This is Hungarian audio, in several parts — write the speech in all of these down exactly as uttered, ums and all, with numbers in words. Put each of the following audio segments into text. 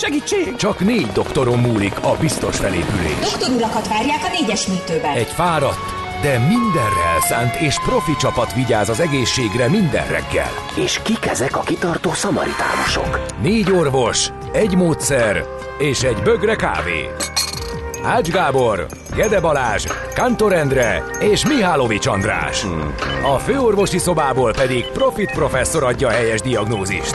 Segítség! Csak négy doktoron múlik a biztos felépülés. Doktorulakat várják a négyes műtőben. Egy fáradt, de mindenre elszánt és profi csapat vigyáz az egészségre minden reggel. És kik ezek a kitartó szamaritánusok? Négy orvos, egy módszer és egy bögre kávé. Ács Gábor, Gede Balázs, Kántor Endre és Mihálovics András. A főorvosi szobából pedig Profit professzor adja a helyes diagnózist.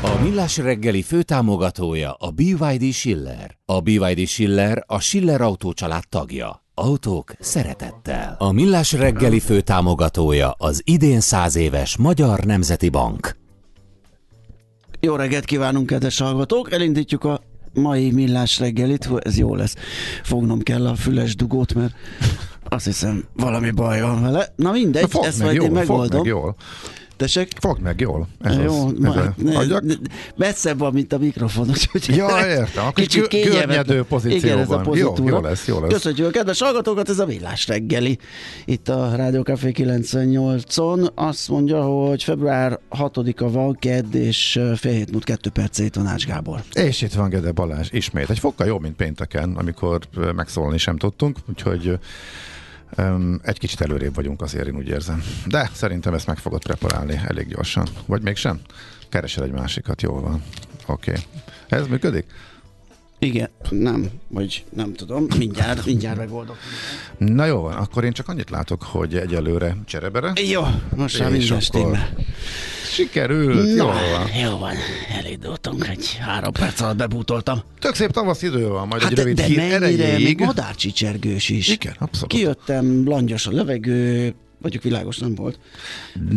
A Millás reggeli főtámogatója a bé ipszilon dé Schiller. A bé ipszilon dé Schiller a Schiller autócsalád tagja. Autók szeretettel. A Millás reggeli főtámogatója az idén száz éves Magyar Nemzeti Bank. Jó reggelt kívánunk, kedves hallgatók! Elindítjuk a mai Millás reggelit. Ez jó lesz. Fognom kell a füles dugót, mert azt hiszem valami baj van vele. Na mindegy, Na ezt meg majd jól, én megoldom. Meg jól. Tessék? Fogd meg, jól. Ez jó, messzebb van, mint a mikrofonos. Ja, értem. Kicsit könnyedő pozícióban. Igen, ez a pozitúra. Jó, jó lesz, jó lesz. Köszönjük a kedves hallgatókat, ez a Millás reggeli. Itt a Rádió Café kilencvennyolcon. Azt mondja, hogy február hatodika van, kedd, és fél hét múlt kettő percét van Ács Gábor. És itt van Gede Balázs ismét. Egy fokkal jobb, mint pénteken, amikor megszólalni sem tudtunk, úgyhogy... Um, egy kicsit előrébb vagyunk azért, én úgy érzem. De szerintem ezt meg fogod preparálni elég gyorsan. Vagy mégsem? Keresel egy másikat, jól van. Oké. Okay. Ez működik? Igen, nem, vagy nem tudom, mindjárt, mindjárt megoldok. Na jó van, akkor én csak annyit látok, hogy egyelőre cserebere. Jó, most már minden stimmel. Sikerült, na, jó van. Jó van, elindultunk, egy három perc alatt bebútoltam. Tök szép tavasz idő van, majd hát egy rövid de hír erejéig. De mennyire, még madárcsicsergős is. Igen, abszolút. Kijöttem, langyos a levegő, vagyok világos nem volt.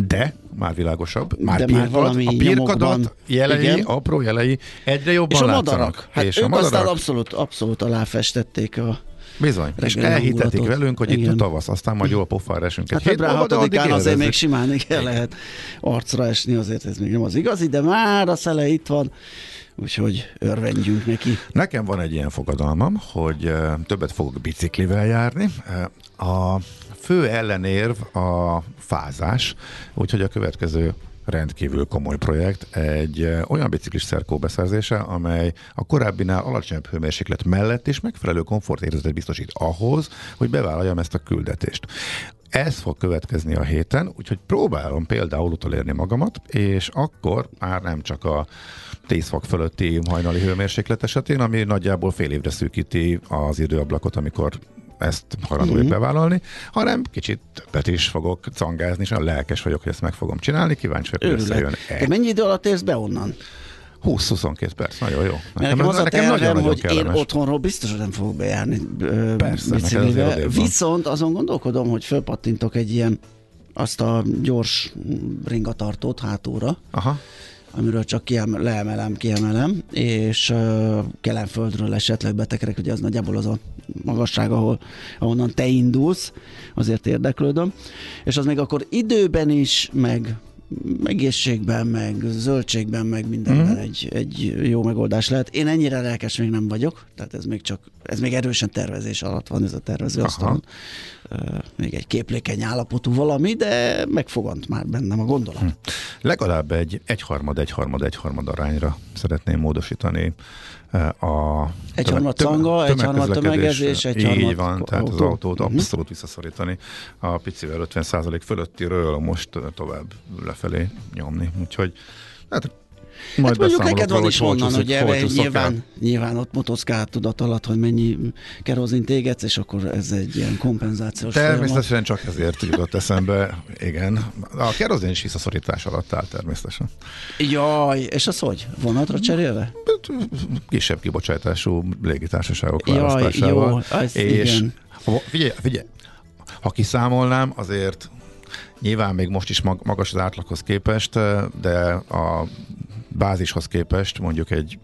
De, már világosabb, már, de már valami a birkadat jelei, igen. Apró jelei egyre jobban látszanak. És a madarak, hát és ők a madarak... aztán abszolút, abszolút aláfestették a... Bizony, és elhitetik velünk, hogy igen. Itt a tavasz, aztán majd jól pofára esünk. Hát február hatodikán azért még simán igen, lehet arcra esni, azért ez még nem az igazi, de már a szele itt van, úgyhogy örvendjünk neki. Nekem van egy ilyen fogadalmam, hogy többet fogok biciklivel járni. A fő ellenérv a fázás, úgyhogy a következő rendkívül komoly projekt, egy olyan biciklis szerkó beszerzése, amely a korábbinál alacsonyabb hőmérséklet mellett is megfelelő komfortérzetet biztosít ahhoz, hogy bevállaljam ezt a küldetést. Ez fog következni a héten, úgyhogy próbálom például utolérni magamat, és akkor már nem csak a tíz fok fölötti hajnali hőmérséklet esetén, ami nagyjából fél évre szűkíti az időablakot, amikor ezt hajlandó bevállalni, hanem kicsit többet is fogok cangázni, és olyan lelkes vagyok, hogy ezt meg fogom csinálni, kíváncsi, hogy összejön. De mennyi idő alatt érsz be onnan? húsz-huszonkettő perc, nagyon jó. Nekem, nekem az a tervem, hogy kellemes. Én otthonról biztos, hogy nem fogok bejárni biciklivel. Viszont azon gondolkodom, hogy fölpattintok egy ilyen, azt a gyors ringatartót hátulra, aha, amiről csak kiemel, leemelem, kiemelem, és uh, Kelenföldről esetleg betekerek, ugye az nagyjából az a magasság, ahol, ahonnan te indulsz, azért érdeklődöm, és az még akkor időben is, meg egészségben, meg zöldségben, meg mindenben mm. egy, egy jó megoldás lehet. Én ennyire lelkes még nem vagyok, tehát ez még csak, ez még erősen tervezés alatt van, ez a tervező asztalon. Uh, még egy képlékeny állapotú valami, de megfogant már bennem a gondolat. Hm. Legalább egy egyharmad, egyharmad, egyharmad arányra szeretném módosítani a egyharmad canga, egyharmad tömegezés, egyharmad... Így van, tehát autó. Az autót abszolút visszaszorítani a picivel ötven százalék fölöttiről most tovább lefelé nyomni. Úgyhogy hát Majd hát mondjuk neked van is honnan, ugye, nyilván, nyilván ott motoszkál tudat alatt, hogy mennyi kerozint égetsz, és akkor ez egy ilyen kompenzációs természetesen folyamat. Csak ezért jutott eszembe, igen. A kerozin is visszaszorítás alatt áll természetesen. Jaj, és az hogy? Vonatra cserélve? Kisebb kibocsátású légitársaságok választásával. Jaj, jó, és igen. Ha, figyelj, figyelj, ha kiszámolnám, azért nyilván még most is magas az átlaghoz képest, de a bázishoz képest mondjuk egy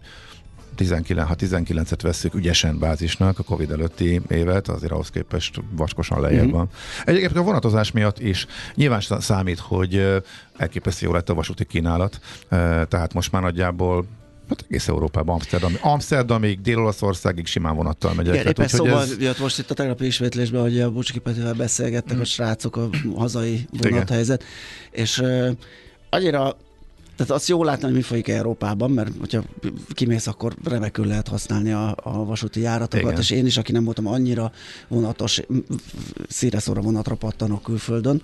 tizenkilenc, ha tizenkilencet veszük ügyesen bázisnak, a Covid előtti évet, azért ahhoz képest vaskosan lejjebb van. Mm-hmm. Egyébként a vonatozás miatt is nyilván számít, hogy elképesztő jó lett a vasúti kínálat, tehát most már nagyjából hát egész Európában, Amsterdamig, Amsterdamig Dél-Olaszországig simán vonattal megyek. Igen, éppen szóval ez... jött most itt a tegnapi ismétlésben, hogy a Bocskai Péterrel beszélgettek a srácok, a hazai vonathelyzet, és uh, annyira, tehát azt jól látni, hogy mi folyik Európában, mert hogyha kimész, akkor remekül lehet használni a, a vasúti járatokat, igen. És én is, aki nem voltam annyira vonatos, szíreszóra vonatra pattanok külföldön.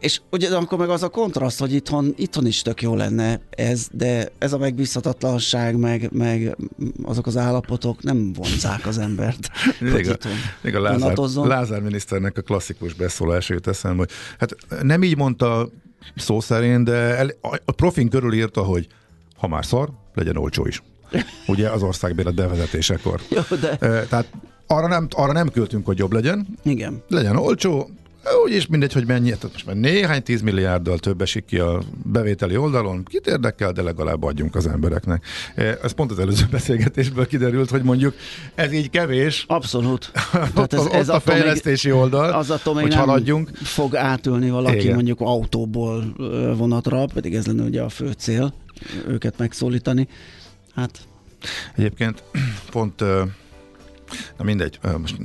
És ugye akkor meg az a kontraszt, hogy itthon, itthon is tök jó lenne ez, de ez a megbízhatatlanság, meg, meg azok az állapotok nem vonzák az embert. Még a, még a Lázár, Lázár miniszternek a klasszikus beszólása jut eszembe, hogy hát nem így mondta szó szerint, de el, a profin körül írta, hogy ha már szar, legyen olcsó is. Ugye az országbérlet bevezetésekor. Jó, de... Tehát arra nem, arra nem költünk, hogy jobb legyen. Igen. Legyen olcsó, úgyis mindegy, hogy mennyi, tehát most már néhány tízmilliárddal több esik ki a bevételi oldalon, kit érdekel, de legalább adjunk az embereknek. Ez pont az előző beszélgetésből kiderült, hogy mondjuk ez így kevés. Abszolút. Tehát ez, ez a fejlesztési még, oldal, az attól még hogy haladjunk. Fog átülni valaki, igen. Mondjuk autóból vonatra, pedig ez lenne ugye a fő cél, őket megszólítani. Hát. Egyébként pont... Na mindegy, most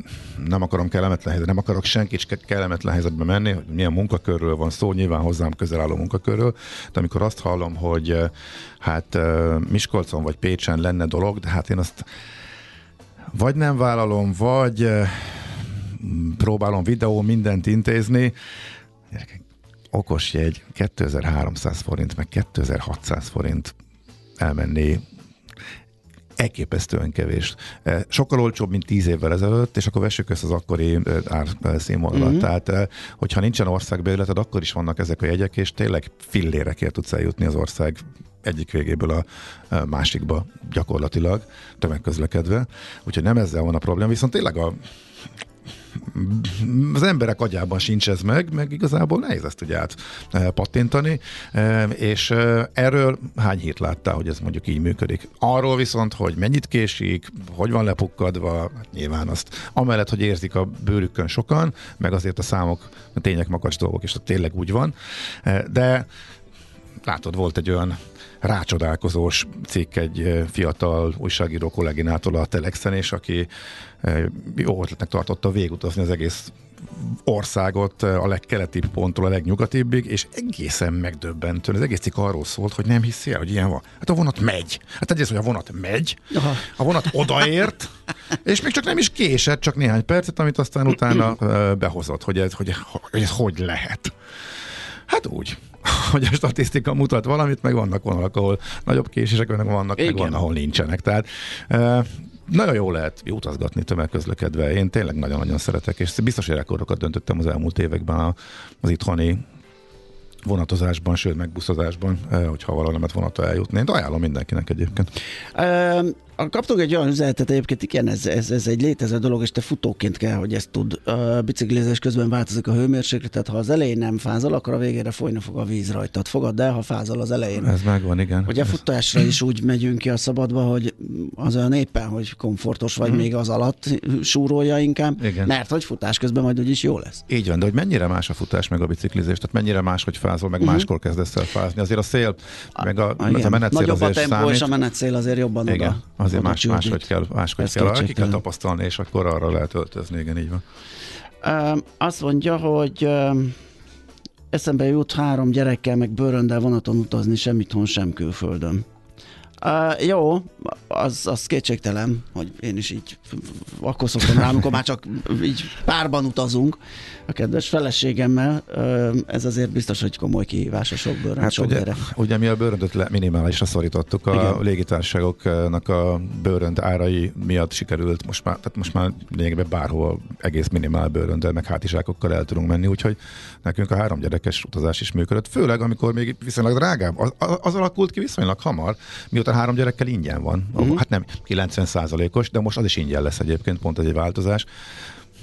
nem akarom kellemetlen helyzetben, nem akarok senkit kellemetlen helyzetbe menni, hogy milyen munkakörről van szó, nyilván hozzám közel álló munkakörről, de amikor azt hallom, hogy hát Miskolcon vagy Pécsen lenne dolog, de hát én azt vagy nem vállalom, vagy próbálom videó mindent intézni. Okos jegy, kétezer-háromszáz forint, meg kétezer-hatszáz forint elmenni, elképesztően kevés. Sokkal olcsóbb, mint tíz évvel ezelőtt, és akkor vessük össze az akkori árszínvonalat. Mm-hmm. Tehát, hogyha nincsen országbérleted, akkor is vannak ezek a jegyek, és tényleg fillérekért tudsz eljutni az ország egyik végéből a másikba gyakorlatilag, tömegközlekedve. Úgyhogy nem ezzel van a probléma, viszont tényleg a az emberek agyában sincs ez meg, meg igazából nehéz ezt ugye átpattintani, és erről hány hírt láttál, hogy ez mondjuk így működik. Arról viszont, hogy mennyit késik, hogy van lepukkadva, nyilván azt, amellett, hogy érzik a bőrükön sokan, meg azért a számok, a tények makacs dolgok, és tényleg úgy van, de látod, volt egy olyan rácsodálkozós cikk egy fiatal újságíró kolléginától a Telexen, és aki jó ötletnek tartotta végutazni az egész országot a legkeletibb ponttól a legnyugatibbig, és egészen megdöbbentően. Az egész cikk arról szólt, hogy nem hiszi el, hogy ilyen van. Hát a vonat megy. Hát egyrészt, hogy a vonat megy, aha. A vonat odaért, és még csak nem is késett, csak néhány percet, amit aztán utána behozott, hogy ez hogy, hogy, ez hogy lehet. Hát úgy, hogy a statisztika mutat valamit, meg vannak vonalak, ahol nagyobb késések vannak, igen. Meg van, ahol nincsenek. Tehát e, nagyon jó lehet utazgatni tömegközlekedve. Én tényleg nagyon-nagyon szeretek, és biztos, hogy rekordokat döntöttem az elmúlt években a, az itthoni vonatozásban, sőt, meg buszozásban, e, hogyha valamelyiket vonata eljutni. Én ajánlom mindenkinek egyébként. Um. Kaptunk egy olyan üzenetet egyébként, igen, ez, ez, ez egy létező dolog, és te futóként kell, hogy ezt tud. A biciklizés közben változik a hőmérséklet, tehát ha az elején nem fázol, akkor a végére folyni fog a víz rajtad. Fogadd el, ha fázol az elején. Ez megvan, igen. Ugye ez... futásra is úgy megyünk ki a szabadba, hogy az olyan éppen, hogy komfortos vagy, mm-hmm. Még az alatt súrolja inkább, igen. Mert hogy futás közben majd úgyis jó lesz. Így van, de hogy mennyire más a futás meg a biciklizés, tehát mennyire más, hogy fázol, meg mm-hmm. Máskor kezdesz el fázni. Azért a szél, meg a, a, a menetszél nagyobb azért a tempó, számít. És a menetszél azért jobban igen. Oda. Azért más, máshogy kell, máshogy kell, kell, kell tapasztalni, és akkor arra lehet öltözni, igen, így van. Um, azt mondja, hogy um, eszembe jut három gyerekkel, meg bőröndel vonaton utazni, sem itthon, sem külföldön. Uh, jó, az, az kétségtelen, hogy én is így akkor szoktam rá, amikor már csak így párban utazunk a kedves feleségemmel. Uh, ez azért biztos, hogy komoly kihívás a sok bőrönt, hát sok ugye, ugye mi a bőröntöt le, minimálisra szorítottuk, a igen. légitársaságoknak a bőrönt árai miatt sikerült most már, tehát most már lényegben bárhol egész minimál bőrönttel, meg hátizsákokkal el tudunk menni, úgyhogy nekünk a három gyerekes utazás is működött, főleg amikor még viszonylag drágább, az, az alakult ki viszonylag hamar, miután három gyerekkel ingyen van. Mm-hmm. Hát nem kilencven százalékos, de most az is ingyen lesz egyébként, pont ez egy változás.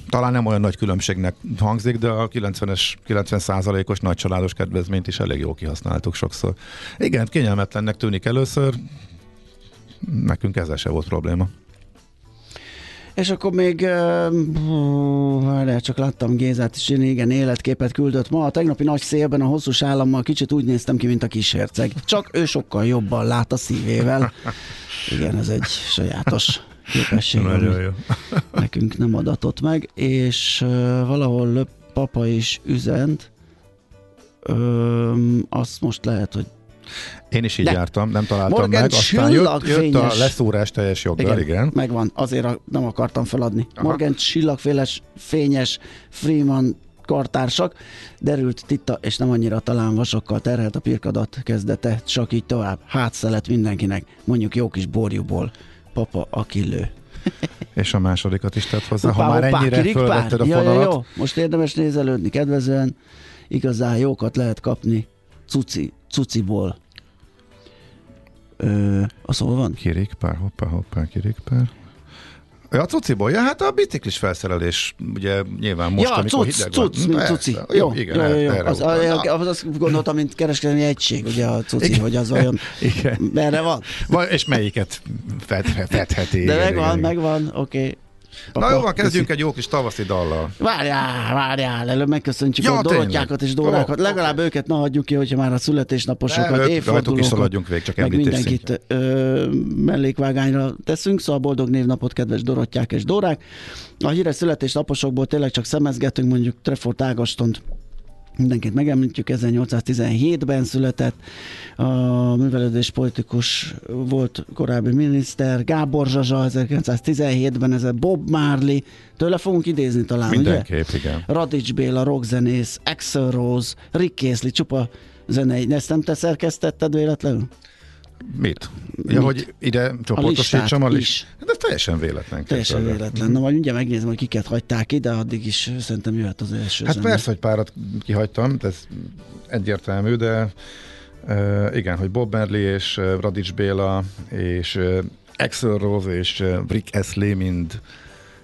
Talán nem olyan nagy különbségnek hangzik, de a kilencven százalékos nagy családos kedvezményt is elég jól kihasználtuk sokszor. Igen, kényelmetlennek tűnik először, nekünk ezzel se volt probléma. És akkor még uh, csak láttam Gézát is, igen, életképet küldött ma. A tegnapi nagy szélben a hosszús állammal kicsit úgy néztem ki, mint a kis herceg. Csak ő sokkal jobban lát a szívével. Igen, ez egy sajátos képesség, ami nekünk nem adatott meg. És uh, valahol Löp papa is üzent. Öm, azt most lehet, hogy én is így de. jártam, nem találtam Morgan meg, aztán jött, jött a leszúrás teljes joggal, igen, igen. Megvan, azért nem akartam feladni. Aha. Morgan csillagféles, fényes, Freeman kartársak, derült titta, és nem annyira talán vasokkal terhelt a pirkadat kezdete, csak így tovább. Hátszelet mindenkinek, mondjuk jó kis borjúból, papa aki lő. És a másodikat is tett hozzá, Pupá, ha már opá, ennyire fölvetted a fonalat. Jó, jó, most érdemes nézelődni, kedvezően, igazán jókat lehet kapni, cuci, cuciból. Ö, a szó van? Kerékpár, hoppá, hoppá, kerékpár. Ja, a cuciból, ja, hát a biciklis felszerelés, ugye nyilván most, ja, amikor cuc, hideg van. Cuc, mint cuci. Jó, igen, jó, jó, jó. Erre az, a, az, azt gondoltam, mint kereskedelmi egység, ugye a cuci, igen, hogy az olyan, igen, merre van. Vaj, és melyiket fedheti. De megvan, megvan, oké. Okay. Papa, na jó, van, kezdjünk egy jó kis tavaszi dallal. Várjál, várjál, előbb megköszöntjük, ja, a Dorottyákat és Dórákat. Legalább őket ne hagyjuk ki, hogyha már a születésnaposokat, évfordulókat, meg csak mindenkit ö, mellékvágányra teszünk. Szóval boldog névnapot, kedves Dorottyák és Dórák. A híres születésnaposokból tényleg csak szemezgetünk, mondjuk Treffort Ágostont mindenkit megemlítjük, ezernyolcszáztizenhétben született, a művelődés politikus volt, korábbi miniszter, Gábor Zsazsa ezerkilencszáztizenhétben, ez a Bob Marley, tőle fogunk idézni talán, mindenképp, ugye? Igen. Radics Béla, rockzenész, Axel Rose, Rick Készli, csupa zenei, ezt nem te szerkesztetted véletlenül? Mit? Ja, mit? Hogy ide csoportosítsam a listát. De teljesen véletlen. Teljesen véletlen. Na majd mindjárt megnézem, hogy kiket hagyták ide, addig is szerintem jöhet az első. Hát zene. Persze, hogy párat kihagytam, ez egyértelmű, de uh, igen, hogy Bob Marley és uh, Radics Béla és uh, Axel Rose és uh, Rick Astley mind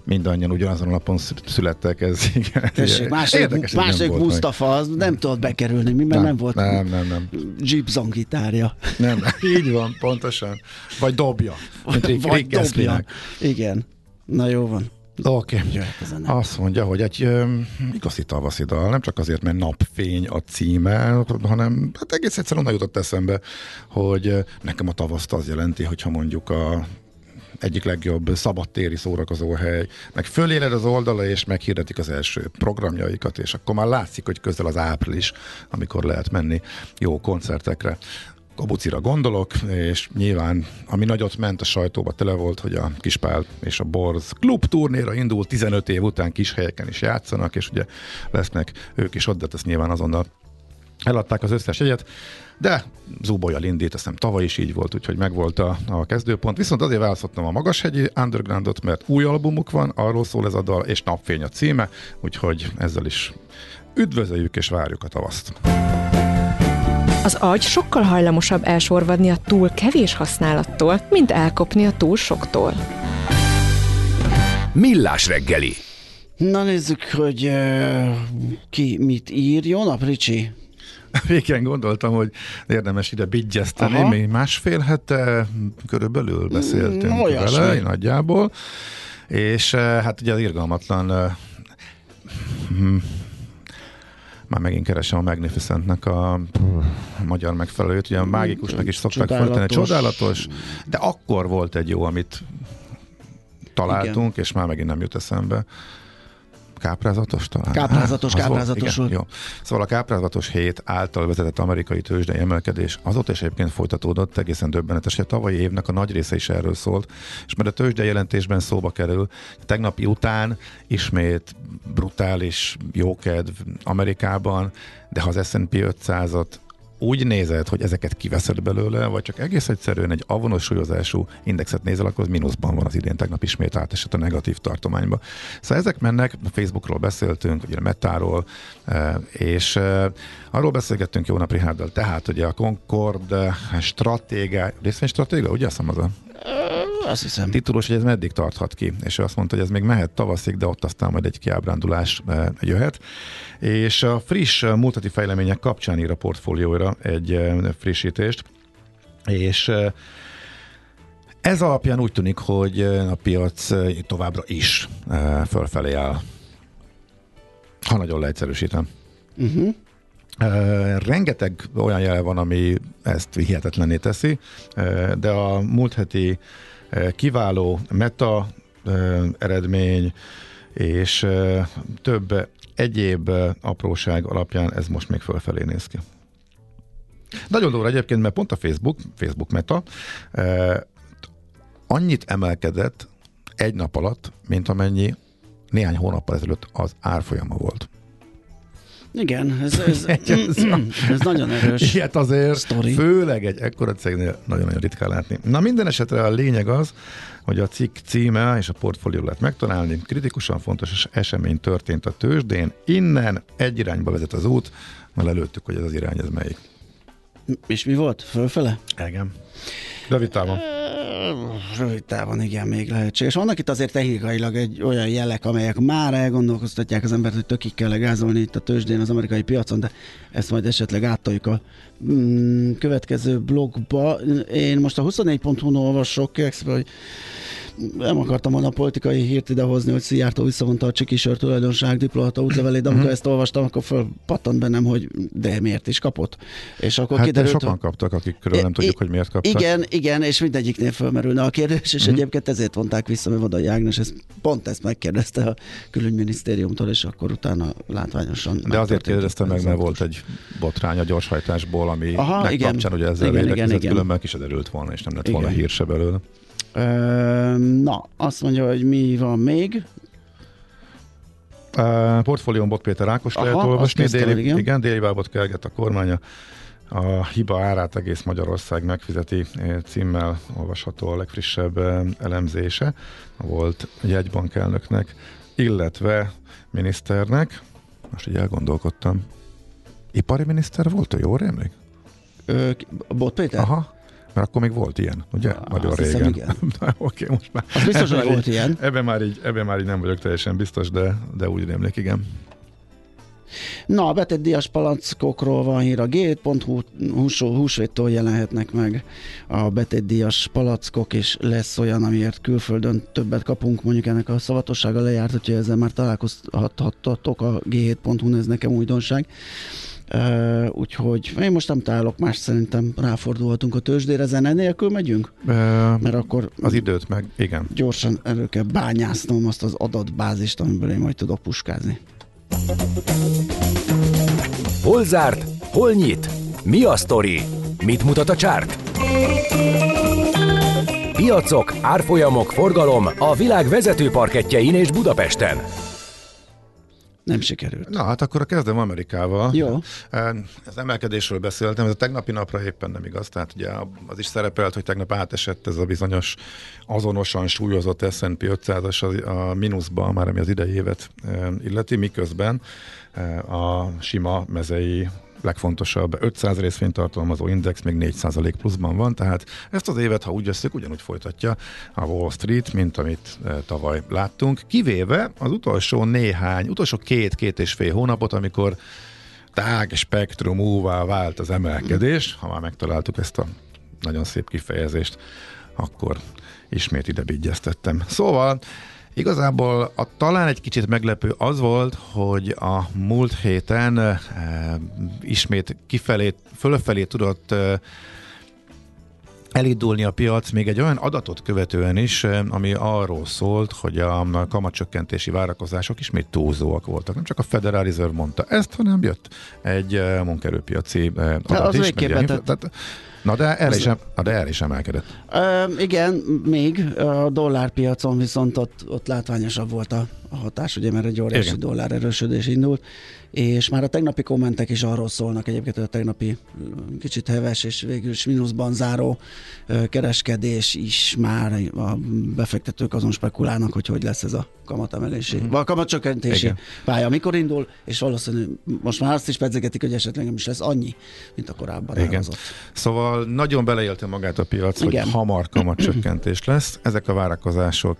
mindannyian ugyanazon a napon születtek, ez igen. Tessék, másik Mustafa, az nem tudott bekerülni, mi, mert nem volt nem, nem, nem. Gibson gitárja. Nem, nem, így van, pontosan. Vagy dobja. Rick, vagy Rick dobja. Igen. Na jó van. Oké. Okay. Azt mondja, hogy egy um, igazi tavaszi dal, nem csak azért, mert Napfény a címe, hanem hát egész egyszerűen onnan jutott eszembe, hogy nekem a tavaszt az jelenti, hogyha mondjuk a egyik legjobb szabadtéri szórakozóhely, meg föléled az oldala, és meghirdetik az első programjaikat, és akkor már látszik, hogy közel az április, amikor lehet menni jó koncertekre. Kobucira gondolok, és nyilván, ami nagyot ment a sajtóba, tele volt, hogy a Kispál és a Borz klub turnéra indul, tizenöt év után kis helyeken is játszanak, és ugye lesznek ők is ott, de ezt nyilván azonnal eladták az összes jegyet, de zúbolyal indít, azt hiszem tavaly is így volt, úgyhogy megvolt a, a kezdőpont. Viszont azért választottam a magashegyi undergroundot, mert új albumuk van, arról szól ez a dal, és Napfény a címe, úgyhogy ezzel is üdvözöljük és várjuk a tavaszt. Az agy sokkal hajlamosabb elsorvadni a túl kevés használattól, mint elkopni a túl soktól. Millás reggeli. Na nézzük, hogy uh, ki mit ír. Jó nap, Ricsi! Végén gondoltam, hogy érdemes ide bigyeszteni, még másfél hete körülbelül beszéltünk no, vele nagyjából, és hát ugye az irgalmatlan, már megint keresem a Magnificentnek a magyar megfelelőt, ugye a mágikusnak is szokták fordítani, csodálatos, de akkor volt egy jó, amit találtunk, igen, és már megint nem jut eszembe. Káprázatos talán? Káprázatos, káprázatos. Volt, igen, jó. Szóval a káprázatos hét által vezetett amerikai tőzsdei emelkedés azóta is egyébként folytatódott, egészen döbbenetes. A tavalyi évnek a nagy része is erről szólt, és mert a tőzsdei jelentésben szóba kerül, tegnapi után ismét brutális jókedv Amerikában, de ha az es és pé ötszázat úgy nézed, hogy ezeket kiveszed belőle, vagy csak egész egyszerűen egy avonos súlyozású indexet nézel, akkor az mínuszban van az idén, tegnap ismét átesett a negatív tartományba. Szóval ezek mennek, Facebookról beszéltünk, ugye a Metáról, és arról beszélgettünk jó nap Rihárdal, tehát ugye a Concord stratégia, részvénystratégia, ugye azt hiszem az a azt hiszem. Titulus, hogy ez meddig tarthat ki, és ő azt mondta, hogy ez még mehet tavaszig, de ott aztán majd egy kiábrándulás jöhet. És a friss múlt heti fejlemények kapcsán ír a portfólióra egy frissítést, és ez alapján úgy tűnik, hogy a piac továbbra is fölfelé áll. Ha nagyon leegyszerűsítem. Uh-huh. Uh, rengeteg olyan jel van, ami ezt hihetetlenné teszi, uh, de a múlt heti uh, kiváló meta uh, eredmény és uh, több egyéb uh, apróság alapján ez most még fölfelé néz ki. Nagyon durva egyébként, mert pont a Facebook, Facebook meta uh, annyit emelkedett egy nap alatt, mint amennyi néhány hónappal ezelőtt az árfolyama volt. Igen, ez, ez, ez nagyon erős. Ilyet azért, sztori. Főleg egy ekkora cégnél nagyon-nagyon ritkán látni. Na minden esetre a lényeg az, hogy a cikk címe és a portfólió lehet megtalálni. Kritikusan fontos esemény történt a tőzsdén. Innen egy irányba vezet az út, mert előttük, hogy ez az irány, ez melyik. És mi volt? Fölfele? Igen. Rövid távon. Rövid távon, igen, még lehetséges. Vannak itt azért technikailag egy olyan jelek, amelyek már elgondolkoztatják az embert, hogy tökig kell gázolni itt a tőzsdén, az amerikai piacon, de ezt majd esetleg áttoljuk a mm, következő blogba. Én most a huszonnégy pont hu-n olvasok, hogy nem akartam volna a politikai hírt idehozni, hogy Szijjártó visszavonta a csikisör tulajdonság diplomáta útlevelét, de amikor ezt olvastam, akkor fölpattant bennem, hogy de miért is kapott. És akkor hát kiderült, sokan hogy... kaptak, akikről nem tudjuk, hogy miért kaptak. Igen, igen, és mindegyiknél fölmerülne a kérdés, és mm. egyébként ezért vonták vissza, mert Vadai Ágnes ezt, pont ezt megkérdezte a külügyminisztériumtól, és akkor utána látványosan... De azért kérdezte meg, mert volt egy botrány a gyorshajtásból, ami megkapcsán, hogy ezzel védekezett, különben ki se derült volna, és nem lett volna hír se belőle. Na, azt mondja, hogy mi van még? Uh, portfólión Bob Péter Ákost lehet olvasni. Déli, igen, déli bábot kerget a kormánya. A hiba árát egész Magyarország megfizeti címmel olvasható a legfrissebb elemzése. Volt jegybankelnöknek, illetve miniszternek. Most így elgondolkodtam. Ipari miniszter volt ő, jól emlék? Bob Péter? Aha. Mert akkor még volt ilyen, ugye? Nagyon régen. Oké, okay, most már. Az biztos, hogy volt így, ilyen. Ebben már, így, ebben már így nem vagyok teljesen biztos, de, de úgy rémlik, igen. Na, a betett díjas palackokról van hír, a g hét pont hu hús, húsvéttól jelenhetnek meg a betett díjas palackok, és lesz olyan, amiért külföldön többet kapunk, mondjuk ennek a szavatossága lejárt, hogyha ezzel már találkozhattatok a g hét pont hu, ez nekem újdonság. Uh, úgyhogy én most nem találok más, szerintem ráfordulhatunk a tőzsdére, zene nélkül megyünk? Uh, Mert akkor az időt meg, igen. Gyorsan elő kell bányásznom azt az adatbázist, amiből én majd tudok puskázni. Hol zárt? Hol nyit? Mi a sztori? Mit mutat a csárt? Piacok, árfolyamok, forgalom a világ vezető parkettjein és Budapesten. Nem sikerült. Na, hát akkor kezdem Amerikával. Jó. Az emelkedésről beszéltem, ez a tegnapi napra éppen nem igaz, tehát ugye az is szerepelt, hogy tegnap átesett ez a bizonyos azonosan súlyozott es és pé ötszázas a mínuszba, már ami az idei évet illeti, miközben a sima mezei legfontosabb ötszáz részvényt tartalmazó index még négy százalék pluszban van, tehát ezt az évet, ha úgy veszük, ugyanúgy folytatja a Wall Street, mint amit tavaly láttunk, kivéve az utolsó néhány, utolsó két-két és fél hónapot, amikor tág spektrumúvá vált az emelkedés, ha már megtaláltuk ezt a nagyon szép kifejezést, akkor ismét ide bigyeztettem. Szóval igazából a talán egy kicsit meglepő az volt, hogy a múlt héten e, ismét kifelé, fölfelé tudott e, elindulni a piac még egy olyan adatot követően is, ami arról szólt, hogy a kamatcsökkentési várakozások ismét túlzóak voltak. Nem csak a Federal Reserve mondta ezt, hanem jött egy munkaerőpiaci adat de az is. Tehát, na de erre is, em, is emelkedett. Ö, igen, még a dollárpiacon viszont ott, ott látványosabb volt a hatás, ugye, mert egy óriási igen. dollár erősödés indult, és már a tegnapi kommentek is arról szólnak, egyébként a tegnapi kicsit heves és végül is mínuszban záró kereskedés is már a befektetők azon spekulálnak, hogy hogy lesz ez a kamatemelési, uh-huh. vagy a kamatcsökkentési igen. pálya, mikor indul, és valószínűleg most már azt is pedzegetik, hogy esetleg nem is lesz annyi, mint a korábban elhozott. Szóval nagyon beleélte magát a piac, igen. hogy hamar kamatcsökkentés lesz. Ezek a várakozások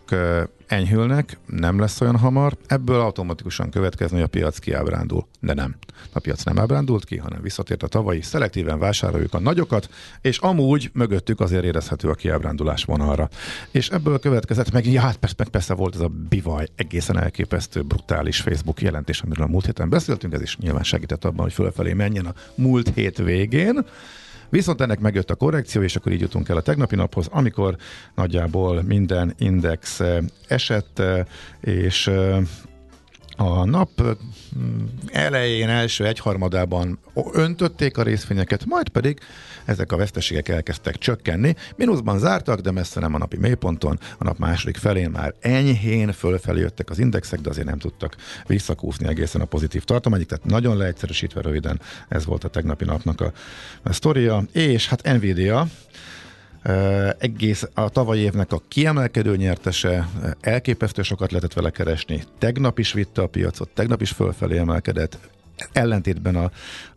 enyhülnek, nem lesz olyan hamar, ebből automatikusan következni, hogy a piac kiábrándul. De nem. A piac nem ábrándult ki, hanem visszatért a tavalyi, szelektíven vásároljuk a nagyokat, és amúgy mögöttük azért érezhető a kiábrándulás vonalra. És ebből következett, meg, hát persze, meg persze volt ez a bivaj, egészen elképesztő, brutális Facebook jelentés, amiről a múlt héten beszéltünk, ez is nyilván segített abban, hogy fölfelé menjen a múlt hét végén. Viszont ennek megjött a korrekció, és akkor így jutunk el a tegnapi naphoz, amikor nagyjából minden index esett, és a nap elején, első egyharmadában öntötték a részvényeket, majd pedig ezek a veszteségek elkezdtek csökkenni. Mínuszban zártak, de messze nem a napi mélyponton. A nap második felén már enyhén fölfelé jöttek az indexek, de azért nem tudtak visszakúszni egészen a pozitív tartományig. Tehát nagyon leegyszerűsítve röviden ez volt a tegnapi napnak a, a sztoria. És hát Nvidia Uh, egész a tavalyi évnek a kiemelkedő nyertese, uh, elképesztő sokat lehetett vele keresni, tegnap is vitte a piacot, tegnap is fölfelé emelkedett, ellentétben a,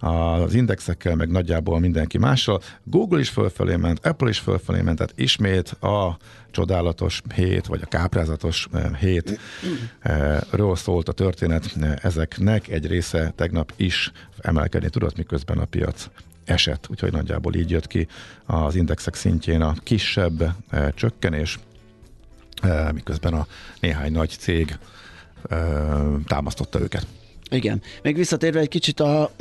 a, az indexekkel, meg nagyjából mindenki mással. Google is fölfelé ment, Apple is fölfelé ment, tehát ismét a csodálatos hét, vagy a káprázatos hétről szólt a történet, ezeknek egy része tegnap is emelkedni tudott, miközben a piac esett, úgyhogy nagyjából így jött ki az indexek szintjén a kisebb e, csökkenés, e, miközben a néhány nagy cég e, támasztotta őket. Igen. Még visszatérve egy kicsit a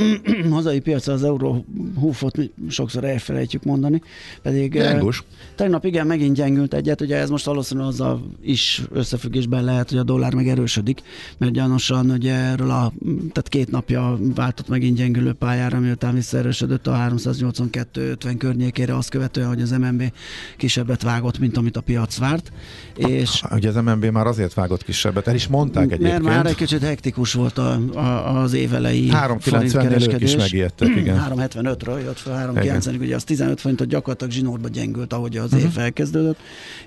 hazai piacra, az Eurohufot sokszor elfelejtjük mondani, pedig Gyengus. Tegnap igen, megint gyengült egyet, ugye ez most valószínűleg azzal is összefüggésben lehet, hogy a dollár meg erősödik, mert gyanosan ugye erről a, tehát két napja váltott megint gyengülő pályára, miután visszaerősödött a háromszáznyolcvankettő ötven környékére, azt követően, hogy az em en bé kisebbet vágott, mint amit a piac várt. És ugye az em en bé már azért vágott kisebbet, el is mondták egyébként. Mert már egy kicsit hektikus volt a az évelei forintkereskedés. Is megijedtek, igen. három hetvenötről jött fel, három kilencvenig, ugye az tizenöt forintot gyakorlatilag zsinórba gyengült, ahogy az uh-huh. év elkezdődött,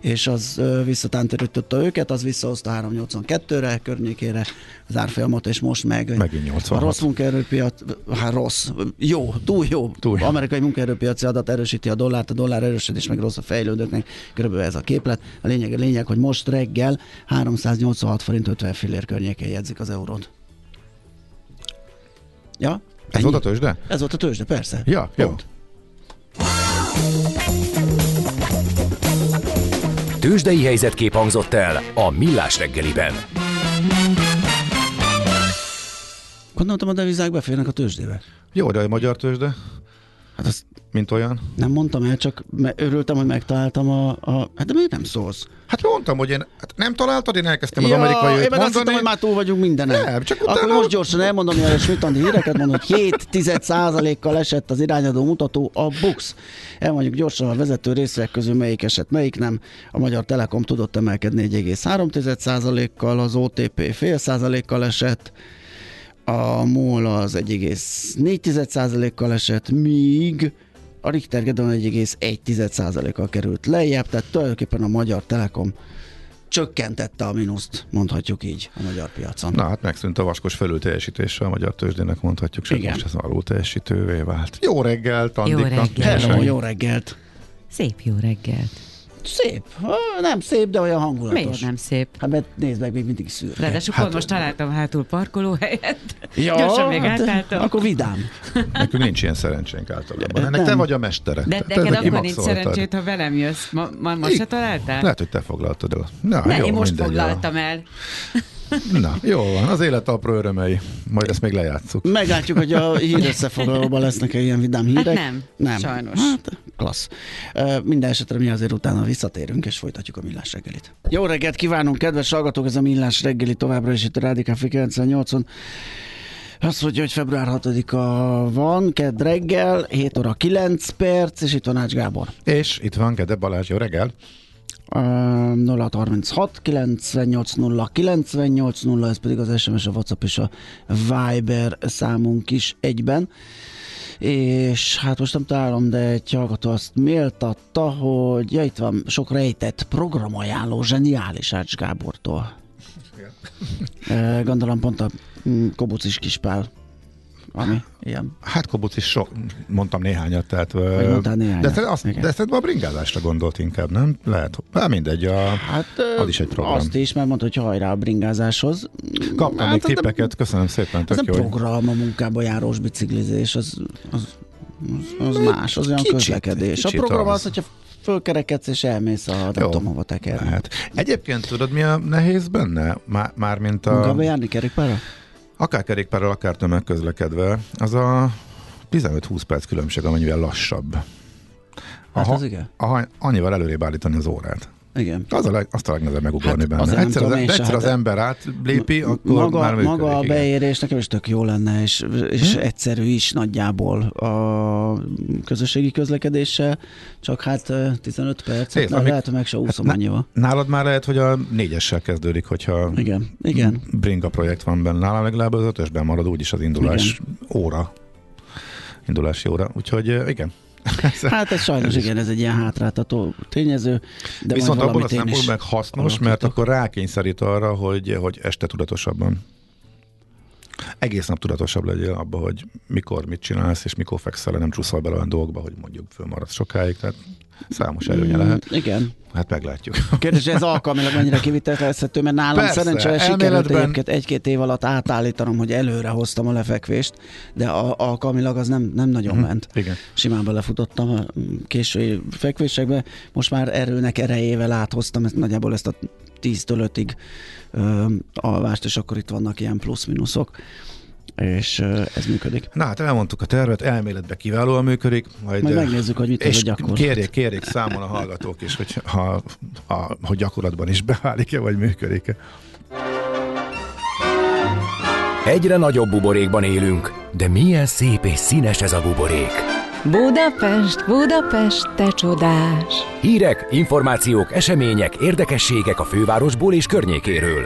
és az visszatánterította őket, az visszahozta három nyolcvankettőre környékére az árfolyamot, és most meg megint a rossz munkaerőpiac, hát rossz, jó, túl jó. Túl. Amerikai munkaerőpiaci adat erősíti a dollárt, a dollár erősödés, meg rossz a fejlődőknek, körülbelül ez a képlet. A lényeg, a lényeg, hogy most reggel háromszáznyolcvanhat forint ötven fillér környékén jegyzik az eurót. Ja, ez ennyi? Volt a tőzsde? Ez volt a tőzsde, persze. Ja, jó. Tőzsdei helyzetkép hangzott el a Millás reggeliben. Gondoltam, a devizák beférnek a tőzsdébe. Jó, de a magyar tőzsde? Hát az, mint olyan? Nem mondtam el, csak örültem, hogy megtaláltam a... a hát de miért nem szólsz? Hát mondtam, hogy én hát nem találtad, én elkezdtem az ja, amerikai jött mondani. Én azt hittem, hogy már túl vagyunk mindenen. Nem, csak utána... Akkor most gyorsan elmondom, hogy a smitandi híreket mondom, hogy hét tized százalékkal esett az irányadó mutató, a BUX. Elmondjuk gyorsan a vezető részvek közül melyik esett, melyik nem. A Magyar Telekom tudott emelkedni egy egész három tized százalékkal, az o té pé fél százalékkal esett, a MOL az egy egész négy tized százalékkal esett, míg a Richter Gedeon egy egész egy tized százalékkal került lejjebb, tehát tulajdonképpen a Magyar Telekom csökkentette a mínuszt, mondhatjuk így, a magyar piacon. Na hát megszűnt a vaskos felülteljesítése a magyar tőzsdének, mondhatjuk, sem most ez alulteljesítővé vált. Jó reggelt, Andika! Jó reggelt! Hello, jó reggelt! Szép jó reggelt! Szép. Nem szép, de olyan hangulatos. Miért nem szép? Hát mert nézd meg, még mindig szürke. Ráadásul hát, most találtam hátul parkolóhelyet. Ja, gyorsan még hát, átálltam. Akkor vidám. Nekünk nincs ilyen szerencsénk általában. Ennek te vagy a mestere. De te neked akkor nincs szerencsét, ha velem jössz. Ma, ma most se találtál? Lehet, hogy te foglaltad el. Na, ne, jó, én most foglaltam el. el. Na, jól van, az élet apró örömei. Majd ezt még lejátszuk. Meglátjuk, hogy a hír összefoglalóban lesznek-e ilyen vidám hírek. Hát nem, nem, sajnos. Hát, klassz. Minden esetre mi azért utána visszatérünk, és folytatjuk a Millás reggelit. Jó reggelt kívánunk, kedves hallgatók, ez a Millás reggeli továbbra is itt a Rádió Café kilencvennyolcon. Azt mondja, hogy február hatodika van, kedd reggel, hét óra kilenc perc, és itt van Ács Gábor. És itt van Gede Balázs, jó reggel. nulla hat harminchat kilencvennyolc nulla kilencvennyolc nulla, ez pedig az es em es, a WhatsApp és a Viber számunk is egyben. És hát most nem találom, de egy hallgató azt méltatta, hogy ja, itt van sok rejtett programajánló, zseniális Ács Gábortól. Gondolom pont a Kobuc is kispál. Ami, ilyen. Hát Kobuc is sok, mondtam néhányat, tehát, néhányat. De, te azt, de te a bringázásra gondolt inkább, nem? Lehet, hát mindegy, a, hát, az is egy program. Azt is, mert mondta, hogy hajrá a bringázáshoz. Kaptam hát, még tippeket, köszönöm szépen, tök jó. Ez nem program, a munkába járós biciklizés, az, az, az, az más, az olyan kicsit, közlekedés. Kicsit a program az, az hogyha fölkerekedsz és elmész a nem tudom hova tekerni. Hát. Egyébként tudod, mi a nehéz benne? Már, már mint a... Munkába járni kerékpárra? Akár kerékpárral, akár tömegközlekedve, az a tizenöt-húsz perc különbség, amennyivel lassabb. A, hát az igen. A, annyival előrébb állítani az órát. Igen. Az a leg, azt a legnagyobb megugorni hát benne. Egyszer, az, egyszer hát az ember átlépi, ma, akkor maga, már működik. Maga a beérés nekem is tök jó lenne, és, és hm? egyszerű is nagyjából a közösségi közlekedéssel, csak hát tizenöt perc, hát amik, lehet, hogy meg se úszom hát annyival. Nálad már lehet, hogy a négyessel kezdődik, hogyha igen. Igen. bringa projekt van benne. Nálam legalább az ötösben marad úgyis az indulás igen. óra. Indulási óra. Úgyhogy igen. Hát ez sajnos ez igen, ez egy ilyen hátráltató tényező. De viszont abban a szempontból meg hasznos, mert akkor rákényszerít arra, hogy, hogy este tudatosabban. Egész nap tudatosabb legyél abban, hogy mikor mit csinálsz, és mikor fekszel, nem csúszol bele olyan dolgokba, hogy mondjuk fölmaradsz sokáig, tehát számos előnye lehet. Igen. Hát meglátjuk. Kérdés, ez alkalmilag mennyire kivitelezhető, mert nálam persze, szerencsére sikerült egyébként egy-két év alatt átállítanom, hogy előre hoztam a lefekvést, de a, alkalmilag az nem, nem nagyon uh-huh. ment. Igen. Simán belefutottam a késői fekvésekbe, most már erőnek erejével áthoztam ezt, nagyjából ezt a tíztől ötig alvást, és akkor itt vannak ilyen plusz-minuszok, és ez működik. Na hát elmondtuk a tervet, elméletben kiválóan működik, majd, majd megnézzük, hogy mit az a gyakorlat. Kérjék, kérjék számon a hallgatók is, hogy, ha, ha, hogy gyakorlatban is beválik-e, vagy működik-e. Egyre nagyobb buborékban élünk, de milyen szép és színes ez a buborék. Budapest, Budapest, te csodás! Hírek, információk, események, érdekességek a fővárosból és környékéről.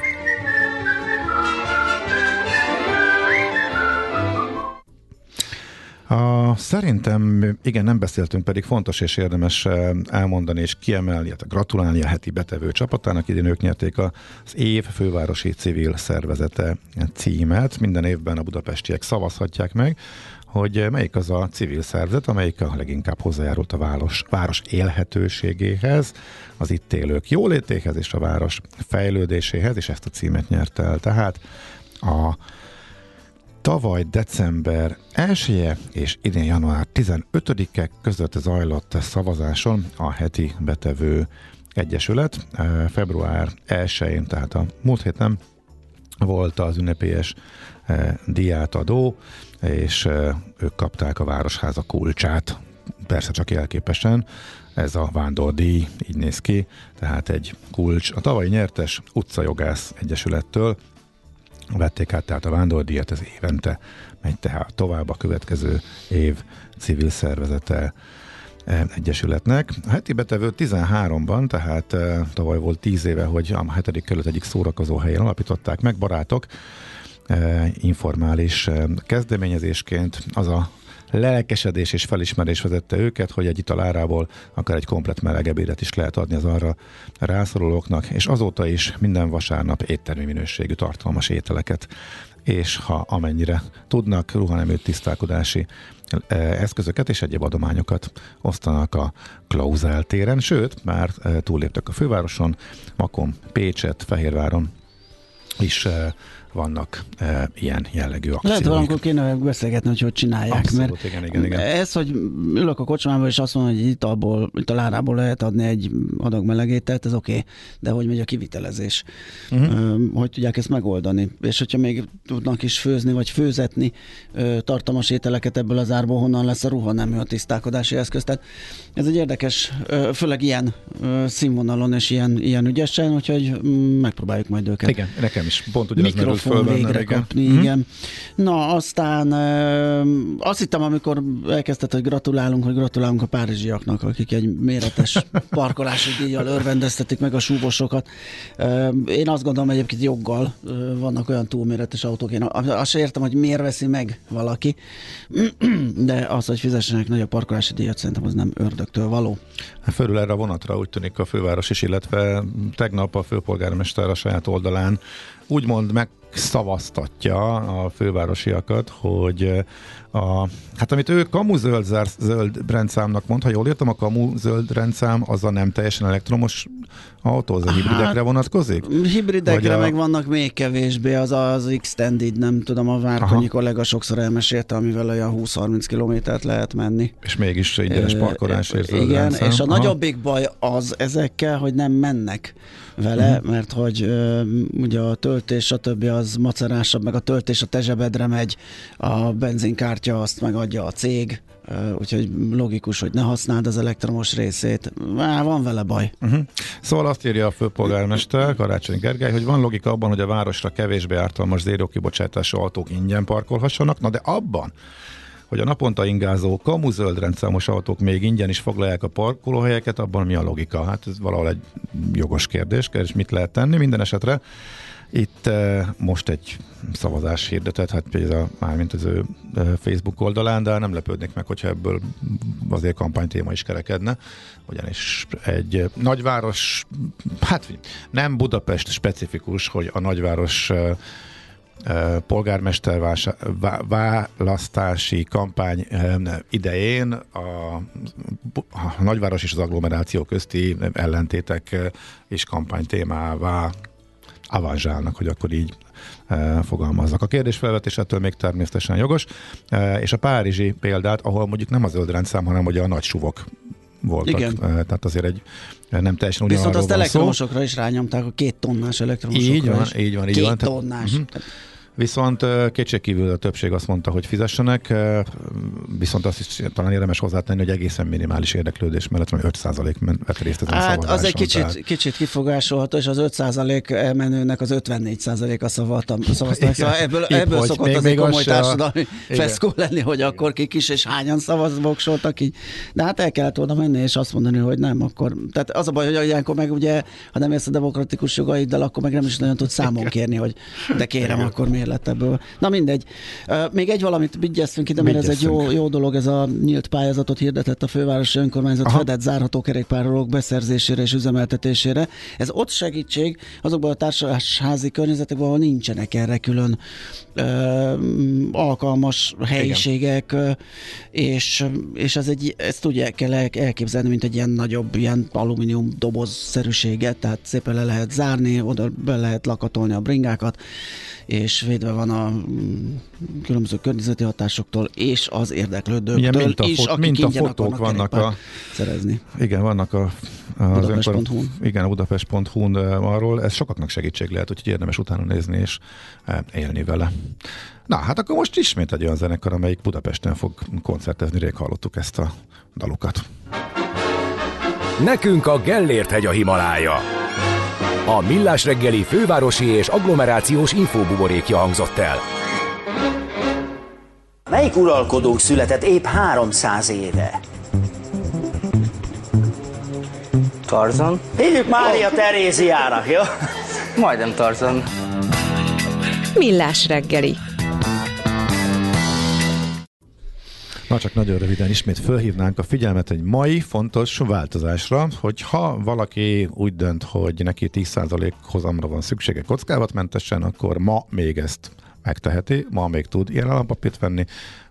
A, szerintem, igen, nem beszéltünk, pedig fontos és érdemes elmondani és kiemelni, hát gratulálni a Heti Betevő csapatának. Idén ők nyerték az év fővárosi civil szervezete címet. Minden évben a budapestiek szavazhatják meg, hogy melyik az a civil szervezet, amelyik a leginkább hozzájárult a város, város élhetőségéhez, az itt élők jólétéhez és a város fejlődéséhez, és ezt a címet nyerte el. Tehát a tavaly december elseje és idén január tizenötödike között zajlott szavazáson a Heti Betevő Egyesület. február elsején, tehát a múlt héten volt az ünnepélyes díjátadó, és ők kapták a Városháza kulcsát, persze csak jelképesen, ez a vándordíj, így néz ki, tehát egy kulcs. A tavalyi nyertes utcajogász egyesülettől vették át, tehát a vándordíjat, ez évente megy tehát tovább a következő év civil szervezete egyesületnek. A Heti Betevő tizenháromban, tehát tavaly volt tíz éve, hogy a hetedik kerület egyik szórakozó helyen alapították meg, barátok, informális kezdeményezésként. Az a lelkesedés és felismerés vezette őket, hogy egy ital árából akár egy komplet meleg ebédet is lehet adni az arra rászorulóknak, és azóta is minden vasárnap éttermi minőségű tartalmas ételeket, és ha amennyire tudnak, ruhanemű tisztálkodási eszközöket és egyéb adományokat osztanak a Klauzál téren, sőt, már túlléptek a fővároson, Makon, Pécset, Fehérváron is e, vannak e, ilyen jellegű akciók. Lehet valamikor kéne beszélgetni, hogy hogy csinálják. Abszolút, mert igen, igen, igen. Ez, hogy ülök a kocsmába és azt mondom, hogy italból, italárából lehet adni egy adag melegételt, ez oké, okay, de hogy megy a kivitelezés? Uh-huh. Hogy tudják ezt megoldani? És hogyha még tudnak is főzni, vagy főzetni tartalmas ételeket ebből az árból, honnan lesz a ruha, nem a tisztálkodási eszköz. Tehát ez egy érdekes, főleg ilyen színvonalon és ilyen, ilyen ügyesen, úgyhogy megpróbáljuk majd őket. Igen, nekem is pont ugyanaz merül föl benne, kapni, igen. igen. Na, aztán azt hittem, amikor elkezdett, hogy gratulálunk, hogy gratulálunk a párizsiaknak, akik egy méretes parkolási díjjal örvendeztetik meg a súvosokat. Én azt gondolom, hogy egyébként joggal vannak olyan túlméretes autók. Én azt sem értem, hogy miért veszi meg valaki, de az, hogy fizessenek nagy a parkolási díjat, szerintem az nem ördögtől való. Fölül erre a vonatra úgy tűnik a főváros is, illetve tegnap a főpolgármester a saját oldalán úgymond megszavaztatja a fővárosiakat, hogy a, hát amit ő kamu zöld, zöld rendszámnak mond, ha jól értem, a kamu zöld rendszám az a nem teljesen elektromos autó, az a hibridekre vonatkozik? Hibridekre a... meg vannak még kevésbé, az az Extended, nem tudom, a Várkonyi kollega sokszor elmesélte, amivel olyan húsz-harminc kilométert lehet menni. És mégis ingyenes parkolásért zöld igen, rendszám. És a aha. nagyobbik baj az ezekkel, hogy nem mennek vele, uh-huh. mert hogy ö, ugye a töltés, a többi az macerásabb, meg a töltés a te zsebedre megy, a benzinkártya azt megadja a cég, úgyhogy logikus, hogy ne használd az elektromos részét. Már van vele baj. Uh-huh. Szóval azt írja a főpolgármester, Karácsony Gergely, hogy van logika abban, hogy a városra kevésbé ártalmas zérókibocsátású autók ingyen parkolhassanak, na de abban, hogy a naponta ingázó kamu zöld rendszámos autók még ingyen is foglalják a parkolóhelyeket, abban mi a logika? Hát ez valahol egy jogos kérdés, és mit lehet tenni? Minden esetre itt most egy szavazás hirdetet, hát például mármint az ő Facebook oldalán, de nem lepődnék meg, hogyha ebből azért kampánytéma is kerekedne, ugyanis egy nagyváros, hát nem Budapest specifikus, hogy a nagyváros polgármester választási kampány idején a, a nagyváros és az agglomeráció közti ellentétek és kampány témává avanzsálnak, hogy akkor így e, fogalmazzak. A kérdésfelvetés ettől még természetesen jogos, e, és a párizsi példát, ahol mondjuk nem a zöld rendszám, hanem ugye a nagy suvok voltak. Igen. E, tehát azért egy nem teljesen ugyanarról van szó. Viszont azt elektromosokra is rányomták, a két tonnás elektromosokra így van, is. Így van, így két van. Két tonnás. Uh-huh. Viszont kétségkívül a többség azt mondta, hogy fizessenek, viszont azt is talán érdemes hozzátenni, hogy egészen minimális érdeklődés mellett, mert öt százalék vett részt ezen a hát, szavazáson. Az egy kicsit, tehát... kicsit kifogásolható, és az öt százalék elmenőnek az ötvennégy százaléka szavazta meg. Szóval ebből, ebből szokott még, az még egy komoly társadalmi feszkó lenni, hogy akkor ki kis és hányan szavazvoksoltak így. De hát el kellett volna menni, és azt mondani, hogy nem, akkor... Tehát az a baj, hogy ilyenkor meg ugye, ha nem érsz a demokratikus jogaiddal, akkor meg nem is nagyon tud számon kérni, hogy de kérem, akkor mi lett ebből. Na mindegy. Még egy valamit vigyázzunk ide, mert vigyázzunk. Ez egy jó, jó dolog, ez a nyílt pályázatot hirdetett a fővárosi önkormányzat aha. fedett zárható kerékpárolók beszerzésére és üzemeltetésére. Ez ott segítség azokban a társasházi környezetekben, ahol nincsenek erre külön ö, alkalmas helyiségek, igen. és, és ez egy, ezt ugye kell elképzelni, mint egy ilyen nagyobb, ilyen alumínium dobozszerűséget, tehát szépen le lehet zárni, oda be lehet lakatolni a bringákat, és védve van a különböző környezeti hatásoktól és az érdeklődőktől mint a is, fo- akik ingyen akarnak vannak a, szerezni. Igen, vannak a, a budapest pont hu-n. Igen, a budapest pont hu-n arról. Ez sokaknak segítség lehet, úgyhogy érdemes utána nézni és élni vele. Na, hát akkor most ismét egy olyan zenekar, amelyik Budapesten fog koncertezni. Rég hallottuk ezt a dalukat. Nekünk a Gellért-hegy a Himalája. A Millás reggeli fővárosi és agglomerációs infóbuborékja hangzott el. Melyik uralkodónk született épp háromszáz éve? Tarzan. Hívjuk Mária oh. Teréziának, jó? Majdnem Tarzan. Millás reggeli. Na csak nagyon röviden ismét fölhívnánk a figyelmet egy mai fontos változásra, hogy ha valaki úgy dönt, hogy neki tíz százalék hozamra van szüksége kockázatmentesen, akkor ma még ezt megteheti, ma még tud ilyen állampapírt venni,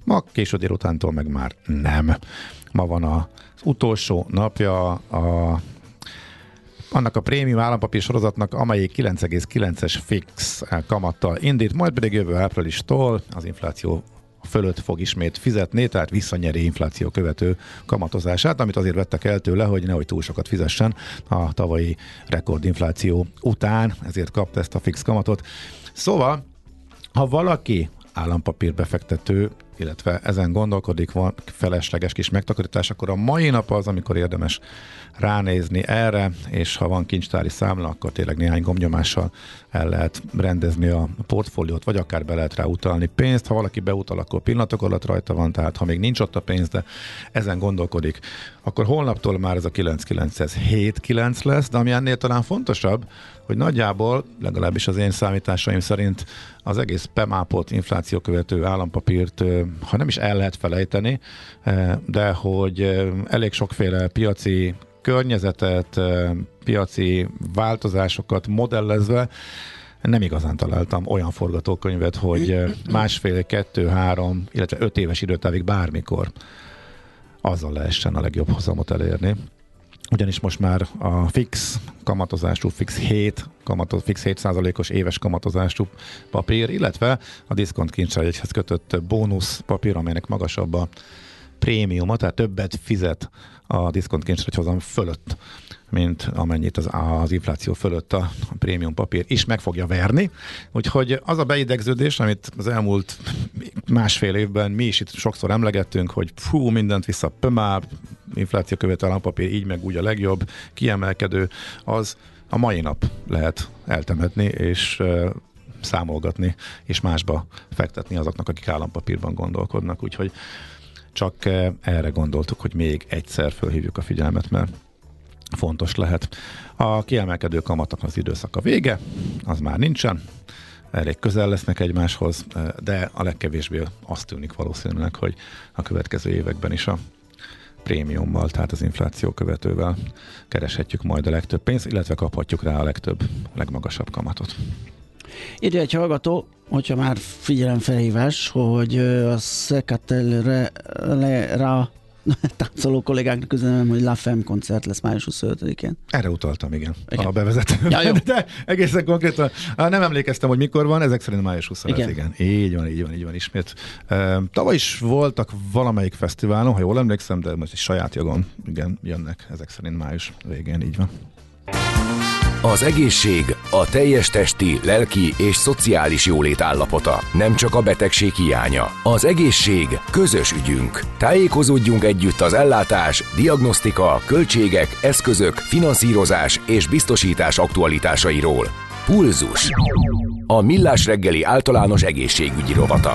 ma késő délutántól meg már nem. Ma van az utolsó napja a annak a prémium állampapír sorozatnak, amelyik kilenc egész kilences fix kamattal indít, majd pedig jövő áprilistól az infláció fölött fog ismét fizetni, tehát visszanyeri infláció követő kamatozását, amit azért vettek el tőle, hogy nehogy túl sokat fizessen a tavalyi rekordinfláció után, ezért kapta ezt a fix kamatot. Szóval, ha valaki állampapírbefektető, illetve ezen gondolkodik, van felesleges kis megtakarítás, akkor a mai nap az, amikor érdemes ránézni erre, és ha van kincstári számla, akkor tényleg néhány gombnyomással el lehet rendezni a portfóliót, vagy akár be lehet rá utalni pénzt. Ha valaki beutal, akkor pillanatok alatt rajta van, tehát ha még nincs ott a pénz, de ezen gondolkodik, akkor holnaptól már ez a kilenc egész kilenc, ez hét egész kilenc lesz, de ami ennél talán fontosabb, hogy nagyjából, legalábbis az én számításaim szerint az egész pé em á pé-ot, inflációkövető állampapírt, ha nem is el lehet felejteni, de hogy elég sokféle piaci környezetet, piaci változásokat modellezve nem igazán találtam olyan forgatókönyvet, hogy másfél, kettő, három, illetve öt éves időtávig bármikor azzal lehessen a legjobb hozamot elérni. Ugyanis most már a fix kamatozású, fix hét, kamato, fix hét százalékos éves kamatozású papír, illetve a diszkont kincstárihez kötött bónusz papír, amelynek magasabb a prémiuma, tehát többet fizet a diszkont kincstári fölött, mint amennyit az, az infláció fölött a prémium papír is meg fogja verni. Úgyhogy az a beidegződés, amit az elmúlt másfél évben mi is itt sokszor emlegettünk, hogy fú, mindent vissza pömá, infláció követő állampapír így meg úgy a legjobb, kiemelkedő, az a mai nap lehet eltemetni és számolgatni, és másba fektetni azoknak, akik állampapírban gondolkodnak. Úgyhogy csak erre gondoltuk, hogy még egyszer fölhívjuk a figyelmet, mert fontos lehet. A kiemelkedő kamatoknak az időszaka vége, az már nincsen, elég közel lesznek egymáshoz, de a legkevésbé azt tűnik valószínűleg, hogy a következő években is a prémiummal, tehát az infláció követővel kereshetjük majd a legtöbb pénzt, illetve kaphatjuk rá a legtöbb, legmagasabb kamatot. Írja egy hallgató, hogyha már figyelemfelhívás, hogy a Szekatelre rá táncoló kollégáknak üzenem, hogy La Femme koncert lesz május huszonötödikén. Erre utaltam, igen, igen. A bevezetőben. Ja, de egészen konkrétan nem emlékeztem, hogy mikor van, ezek szerint május huszonötödikén. Igen. igen. Így van, így van, így van, ismét. Tavaly is voltak valamelyik fesztiválon, ha jól emlékszem, de most is saját jogon, igen, jönnek ezek szerint május végén, így van. Az egészség a teljes testi, lelki és szociális jólét állapota, nem csak a betegség hiánya. Az egészség közös ügyünk. Tájékozódjunk együtt az ellátás, diagnosztika, költségek, eszközök, finanszírozás és biztosítás aktualitásairól. Pulzus. A Millás reggeli általános egészségügyi rovata.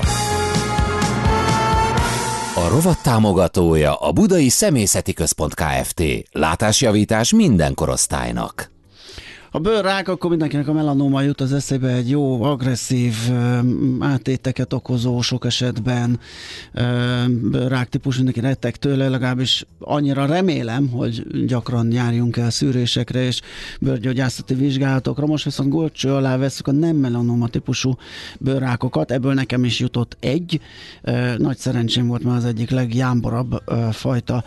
A rovat támogatója a Budai Szemészeti Központ Kft. Látásjavítás minden korosztálynak. A bőrrák, akkor mindenkinek a melanoma jut az eszébe, egy jó, agresszív, átéteket okozó, sok esetben bőrráktípus, mindenki retteg tőle, legalábbis annyira remélem, hogy gyakran járjunk el szűrésekre és bőrgyógyászati vizsgálatokra. Most viszont górcső alá veszük a nem melanoma típusú bőrrákokat, ebből nekem is jutott egy. Nagy szerencsém volt, már az egyik legjámborabb fajta,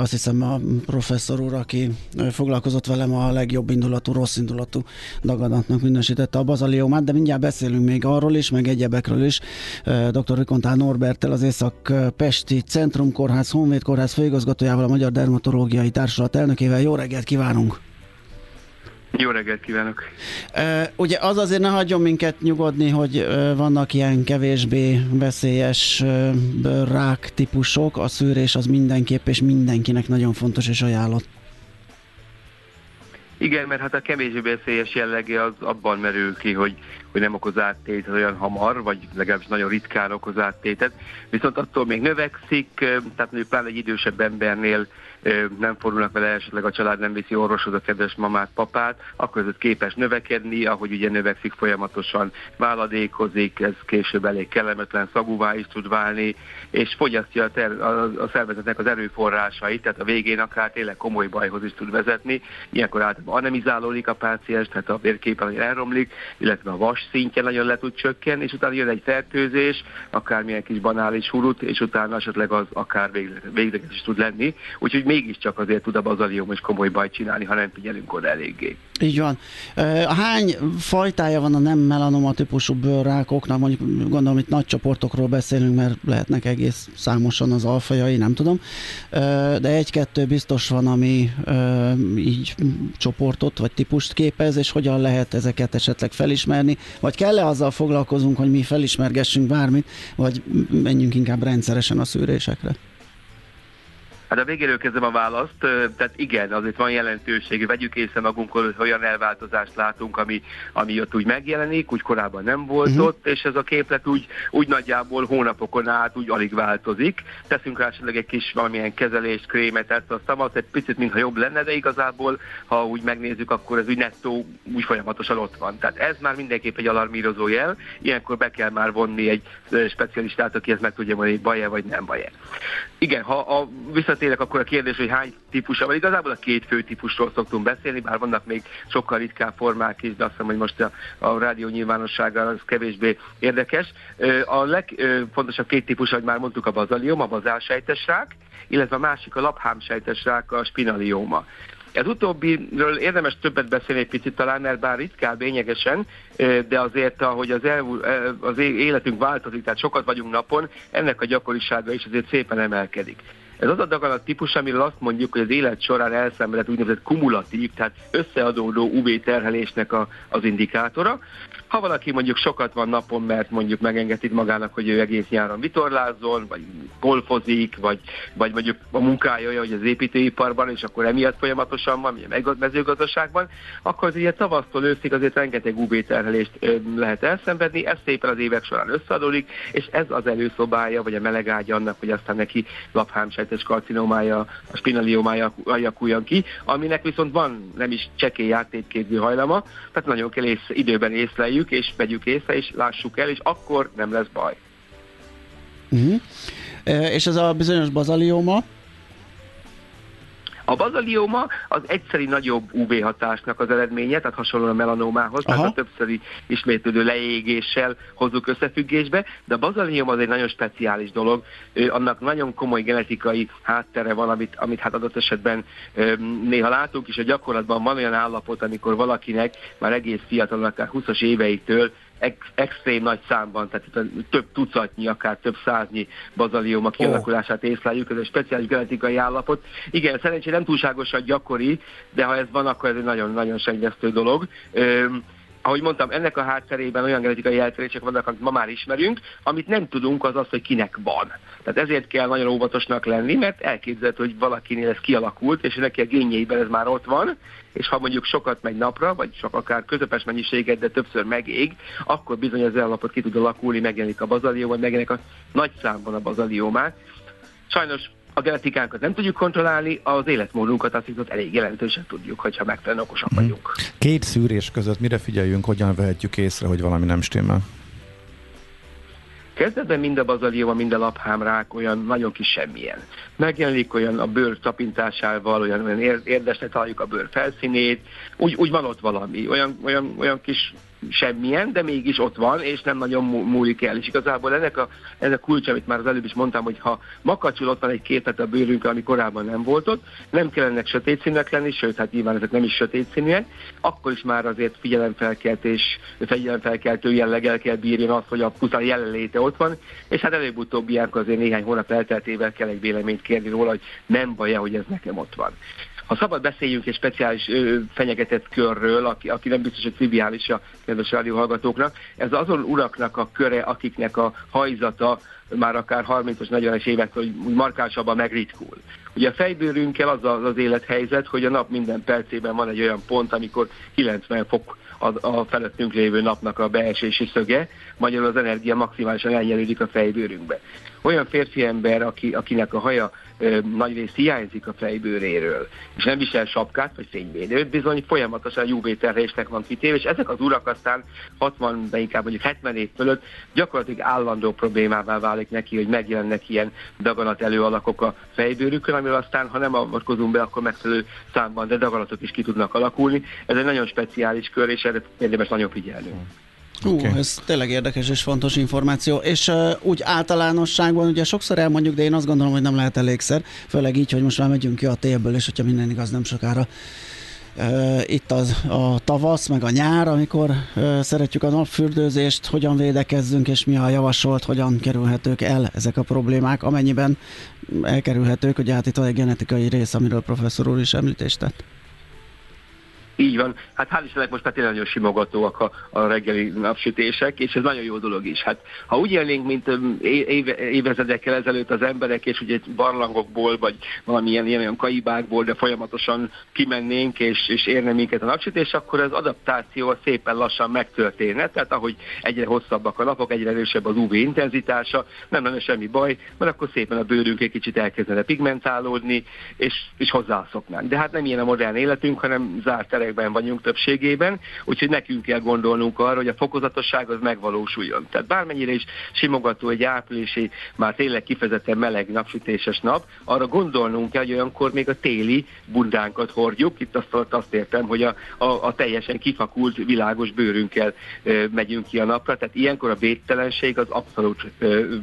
azt hiszem a professzor úr, aki foglalkozott velem, a legjobb indulatú rossz indulatú daganatnak minősítette a bazaliómát, de mindjárt beszélünk még arról is, meg egyebekről is. doktor Wikonkál Norberttel, az Észak-Pesti Centrumkórház, Honvédkórház főigazgatójával, a Magyar Dermatológiai Társulat elnökével. Jó reggelt kívánunk! Jó reggelt kívánok! Ugye az azért ne hagyjon minket nyugodni, hogy vannak ilyen kevésbé veszélyes rák típusok, a szűrés az mindenképp és mindenkinek nagyon fontos és ajánlott. Igen, mert hát a kevésbé veszélyes jellege az abban merül ki, hogy, hogy nem okoz áttétet olyan hamar, vagy legalábbis nagyon ritkán okoz áttétet, viszont attól még növekszik, tehát mondjuk pláne egy idősebb embernél nem fordulnak vele, esetleg a család nem viszi orvoshoz a kedves mamát, papát, akkor ez képes növekedni, ahogy ugye növekszik, folyamatosan váladékozik, ez később elég kellemetlen szagúvá is tud válni, és fogyasztja a, ter- a szervezetnek az erőforrásait, tehát a végén akár tényleg komoly bajhoz is tud vezetni, ilyenkor át anemizálódik a páciens, tehát a vérképen elromlik, illetve a vas szintje nagyon le tud csökkenni, és utána jön egy fertőzés, akármilyen kis banális hurut, és utána esetleg az akár végleges is tud lenni. Úgyhogy mégiscsak azért tud a bazalium is komoly bajt csinálni, ha nem figyelünk oda eléggé. Így van. Hány fajtája van a nem melanoma típusú bőrrákoknak? Mondjuk gondolom, itt nagy csoportokról beszélünk, mert lehetnek egész számosan az alfajai, nem tudom. De egy-kettő biztos van, ami így csoportot vagy típust képez, és hogyan lehet ezeket esetleg felismerni? Vagy kell-e azzal foglalkozunk, hogy mi felismergessünk bármit, vagy menjünk inkább rendszeresen a szűrésekre? Hát a végéről kezdem a választ, tehát igen, azért van jelentőség, vegyük észre magunkról, hogy olyan elváltozást látunk, ami, ami ott úgy megjelenik, úgy korábban nem volt uh-huh. ott, és ez a képlet úgy, úgy nagyjából hónapokon át úgy alig változik. Teszünk rá esetleg egy kis valamilyen kezelést, krémet, ezt azt azt egy picit, mintha jobb lenne, de igazából, ha úgy megnézzük, akkor ez úgy nettó úgy folyamatosan ott van. Tehát ez már mindenképp egy alarmírozó jel, ilyenkor be kell már vonni egy specialistát, aki ezt meg tudja mondani, hogy baj-e vagy nem baj-e. Igen, ha a vissza tényleg akkor a kérdés, hogy hány típusa van. Igazából a két fő típusról szoktunk beszélni, bár vannak még sokkal ritkább formák is, de azt hiszem, hogy most a, a rádió nyilvánossága az kevésbé érdekes. A legfontosabb két típus, ahogy már mondtuk, a bazaliom, a bazálsejtes rák, illetve a másik a laphámsejtes rák, a spinalióma. Ez utóbbiről érdemes többet beszélni egy picit talán, mert bár ritkább lényegesen, de azért, ahogy az, el, az életünk változik, tehát sokat vagyunk napon, ennek a gyakorisága is azért szépen emelkedik. Ez az a daganat típus, amiről azt mondjuk, hogy az élet során elszenvedett úgynevezett kumulatív, tehát összeadódó u vé-terhelésnek a, az indikátora. Ha valaki mondjuk sokat van napon, mert mondjuk megengedik magának, hogy ő egész nyáron vitorlázzon, vagy golfozik, vagy, vagy mondjuk a munkája olyan, hogy az építőiparban, és akkor emiatt folyamatosan van, vagy a mezőgazdaságban, akkor az ilyen tavasztól őszig azért rengeteg u vé-terhelést lehet elszenvedni, ez szépen az évek során összeadódik, és ez az előszobája, vagy a melegágya annak, hogy aztán neki laphámsejtes karcinómája, a spinaliomája alakuljon ki, aminek viszont van nem is csekély áttétképző hajlama, tehát nagyon kell ész, időben észleljük, és vegyük észre, és lássuk el, és akkor nem lesz baj. Uh-huh. E- és ez a bizonyos bazalioma? A bazalioma az egyszeri nagyobb u vé hatásnak az eredménye, tehát hasonlóan a melanómához, Aha. tehát a többszöri ismétlődő leégéssel hozzuk összefüggésbe, de a bazalioma az egy nagyon speciális dolog, ö, annak nagyon komoly genetikai háttere van, amit, amit hát adott esetben ö, néha látunk, és a gyakorlatban van olyan állapot, amikor valakinek már egész fiatalon, akár húszas éveitől Ex- extrém nagy számban, tehát itt több tucatnyi, akár több száznyi bazalioma kialakulását észleljük, ez egy speciális genetikai állapot. Igen, szerencsére nem túlságosan gyakori, de ha ez van, akkor ez egy nagyon-nagyon sejnyesztő dolog. Üm, ahogy mondtam, ennek a hátterében olyan genetikai eltérések vannak, amit ma már ismerünk, amit nem tudunk, az az, hogy kinek van. Tehát ezért kell nagyon óvatosnak lenni, mert elképzelhető, hogy valakinél ez kialakult, és neki a génjeiben ez már ott van, és ha mondjuk sokat megy napra, vagy sok akár közepes mennyiséget, de többször megég, akkor bizony az állapot ki tud alakulni, megjelenik a bazalióm, vagy megjelenik a nagy számban a bazaliómát. Sajnos a genetikánkat nem tudjuk kontrollálni, az életmódunkat azt viszont elég jelentősen tudjuk, hogyha megfelelően okosak vagyunk. Két szűrés között mire figyeljünk, hogyan vehetjük észre, hogy valami nem stimmel? Kezdetben mind a bazalioma, mind a laphám rák olyan nagyon kis semmilyen. Megjelenik olyan a bőr tapintásával, olyan, olyan érdesnek találjuk a bőr felszínét, úgy, úgy van ott valami, olyan, olyan, olyan kis semmilyen, de mégis ott van, és nem nagyon múlik el. És igazából ennek a, ennek a kulcsa, amit már az előbb is mondtam, hogy ha makacsul ott van egy képlet a bőrünkre, ami korábban nem volt ott, nem kell ennek sötét színűek lenni, sőt, hát nyilván ezek nem is sötét színűek, akkor is már azért figyelemfelkeltés, figyelemfelkeltő jelleggel kell bírjon azt, hogy a pusztán jelenléte ott van, és hát előbb-utóbb ilyenkor azért néhány hónap elteltével kell egy véleményt kérni róla, hogy nem baj-e, hogy ez nekem ott van. Ha szabad, beszéljünk egy speciális ö, fenyegetett körről, aki, aki nem biztos, hogy triviális a kedves rádióhallgatóknak. Ez azon uraknak a köre, akiknek a hajzata már akár harmincas, negyvenes évektől úgy markánsabban megritkul. Ugye a fejbőrünkkel az az, az élethelyzet, hogy a nap minden percében van egy olyan pont, amikor kilencven fok a, a felettünk lévő napnak a beesési szöge, magyarul az energia maximálisan elnyelődik a fejbőrünkbe. Olyan férfi ember, aki, akinek a haja ö, nagyrészt hiányzik a fejbőréről, és nem visel sapkát vagy fényvédőt, bizony folyamatosan jú vé-terhelésnek van kitéve, és ezek az urak aztán hatvan, de inkább mondjuk hetven év fölött gyakorlatilag állandó problémává válik neki, hogy megjelennek ilyen daganat előalakok a fejbőrükön, amivel aztán, ha nem avatkozunk be, akkor megfelelő számban, de daganatok is ki tudnak alakulni. Ez egy nagyon speciális kör, és erre érdemes nagyon figyelni. Hú, okay. Ez tényleg érdekes és fontos információ, és uh, úgy általánosságban ugye sokszor elmondjuk, de én azt gondolom, hogy nem lehet elégszer, főleg így, hogy most már megyünk ki a télből, és hogyha minden igaz, nem sokára uh, itt az a tavasz, meg a nyár, amikor uh, szeretjük a napfürdőzést, hogyan védekezzünk, és mi a javasolt, hogyan kerülhetők el ezek a problémák, amennyiben elkerülhetők, ugye hát itt a genetikai rész, amiről professzor úr is említést tett. Így van. Hát hál' Istennek most már tényleg nagyon simogatóak a, a reggeli napsütések, és ez nagyon jó dolog is. Hát, ha úgy élnénk, mint éve, évezredekkel ezelőtt az emberek, és ugye barlangokból, vagy valamilyen ilyen olyan kaibákból, de folyamatosan kimennénk, és, és érne minket a napsütés, akkor az adaptáció szépen lassan megtörténne. Tehát ahogy egyre hosszabbak a napok, egyre erősebb az ú vé intenzitása, nem lenne semmi baj, mert akkor szépen a bőrünk egy kicsit elkezdene pigmentálódni, és, és hozzászoknánk. De hát nem ilyen a modern életünk, hanem zárt terek vagyunk többségében, úgyhogy nekünk kell gondolnunk arra, hogy a fokozatosság az megvalósuljon. Tehát bármennyire is simogató egy áprilisi, már tényleg kifejezetten meleg napsütéses nap, arra gondolnunk kell, hogy olyankor még a téli bundánkat hordjuk, itt azt, azt értem, hogy a, a, a teljesen kifakult, világos bőrünkkel ö, megyünk ki a napra, tehát ilyenkor a védtelenség az abszolút ö,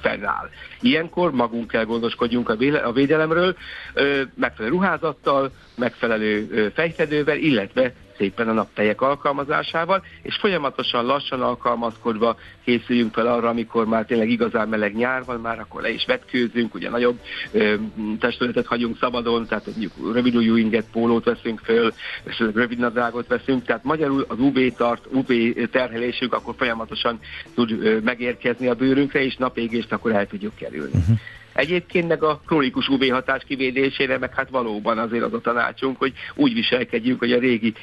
fennáll. Ilyenkor magunk kell gondoskodjunk a, véle, a védelemről, ö, megfelelő ruházattal, megfelelő ö, fejfedővel, illetve szépen a naptejek alkalmazásával, és folyamatosan lassan alkalmazkodva készüljünk fel arra, amikor már tényleg igazán meleg nyár van, már akkor le is vetkőzünk, ugye nagyobb ö, testületet hagyunk szabadon, tehát mondjuk rövidújú inget, pólót veszünk föl, és rövidnadrágot veszünk, tehát magyarul az ú vé-tart, ú vé terhelésünk akkor folyamatosan tud ö, megérkezni a bőrünkre, és napégést akkor el tudjuk kerülni. Uh-huh. Egyébként meg a krónikus ú vé hatás kivédésére, meg hát valóban azért az a tanácsunk, hogy úgy viselkedjünk, hogy a régi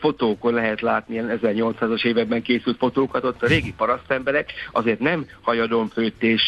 fotókon lehet látni, ilyen ezernyolcszázas években készült fotókat, ott a régi parasztemberek azért nem hajadonfőtt és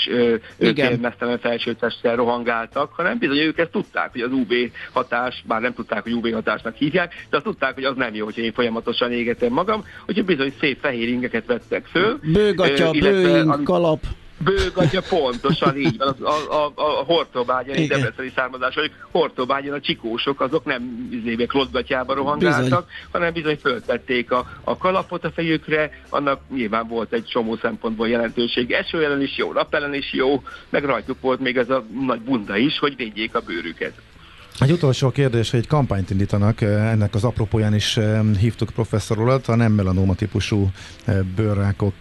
kérmeztelen felsőtesttel rohangáltak, hanem bizony ők ezt tudták, hogy az ú vé hatás, bár nem tudták, hogy ú vé hatásnak hívják, de azt tudták, hogy az nem jó, hogy én folyamatosan égetem magam, úgyhogy bizony szép fehér ingeket vettek föl. Bőgatya, bőink, kalap. Bőgatya, pontosan így van. A, a, a hortobágyai, debreceni származású, hogy Hortobágyon a csikósok azok nem izébe klotgatjába rohangáltak, bizony. hanem bizony föltették a, a kalapot a fejükre, annak nyilván volt egy csomó szempontból jelentőség. Eső ellen is jó, nap ellen is jó, meg rajtuk volt még ez a nagy bunda is, hogy védjék a bőrüket. Egy utolsó kérdés, hogy egy kampányt indítanak, ennek az apropóján is hívtuk professzor urat, a nem melanoma típusú bőrrákok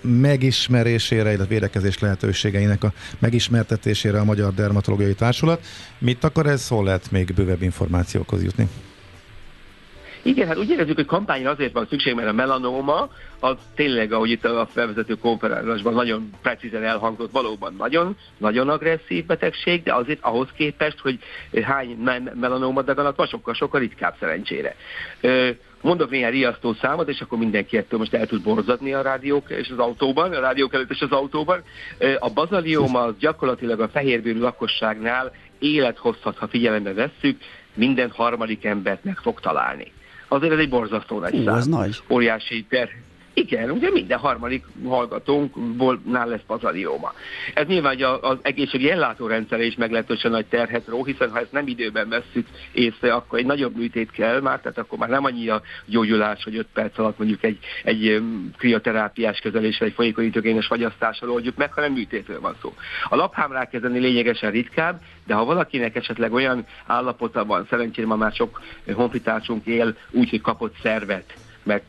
megismerésére, illetve védekezés lehetőségeinek a megismertetésére a Magyar Dermatológiai Társulat. Mit akar ez, hol lehet még bővebb információkhoz jutni? Igen, hát úgy érezzük, hogy kampányra azért van szükség, mert a melanoma az tényleg, ahogy itt a felvezető konferenciában nagyon precízen elhangzott, valóban nagyon, nagyon agresszív betegség, de azért ahhoz képest, hogy hány nem melanoma daganat van, sokkal-sokkal ritkább szerencsére. Mondok néhány riasztó számot, és akkor mindenki ettől most el tud borzadni a rádiók és az autóban, a rádiók előtt és az autóban. A bazalióma az gyakorlatilag a fehérbőrű lakosságnál élethosszat, ha figyelembe vesszük, minden harmadik embert meg fog találni. Azért ez egy borzasztó nagy Hú, szám. Ez nagy. Óriási ter. Igen, ugye minden harmadik hallgatónkból nál lesz bazalióma. Ez nyilván az egészségügyi ellátórendszerre is meglehetősen nagy terhet ró, hiszen ha ezt nem időben vesszük észre, akkor egy nagyobb műtét kell már, tehát akkor már nem annyi a gyógyulás, hogy öt perc alatt mondjuk egy, egy krioterápiás kezelésre, egy folyékonyítógénes fagyasztással oldjuk meg, hanem műtétről van szó. A laphármrák kezelni lényegesen ritkább, de ha valakinek esetleg olyan állapota van, szerencsére ma már sok honfitársunk él úgy, hogy kapott szervet, mert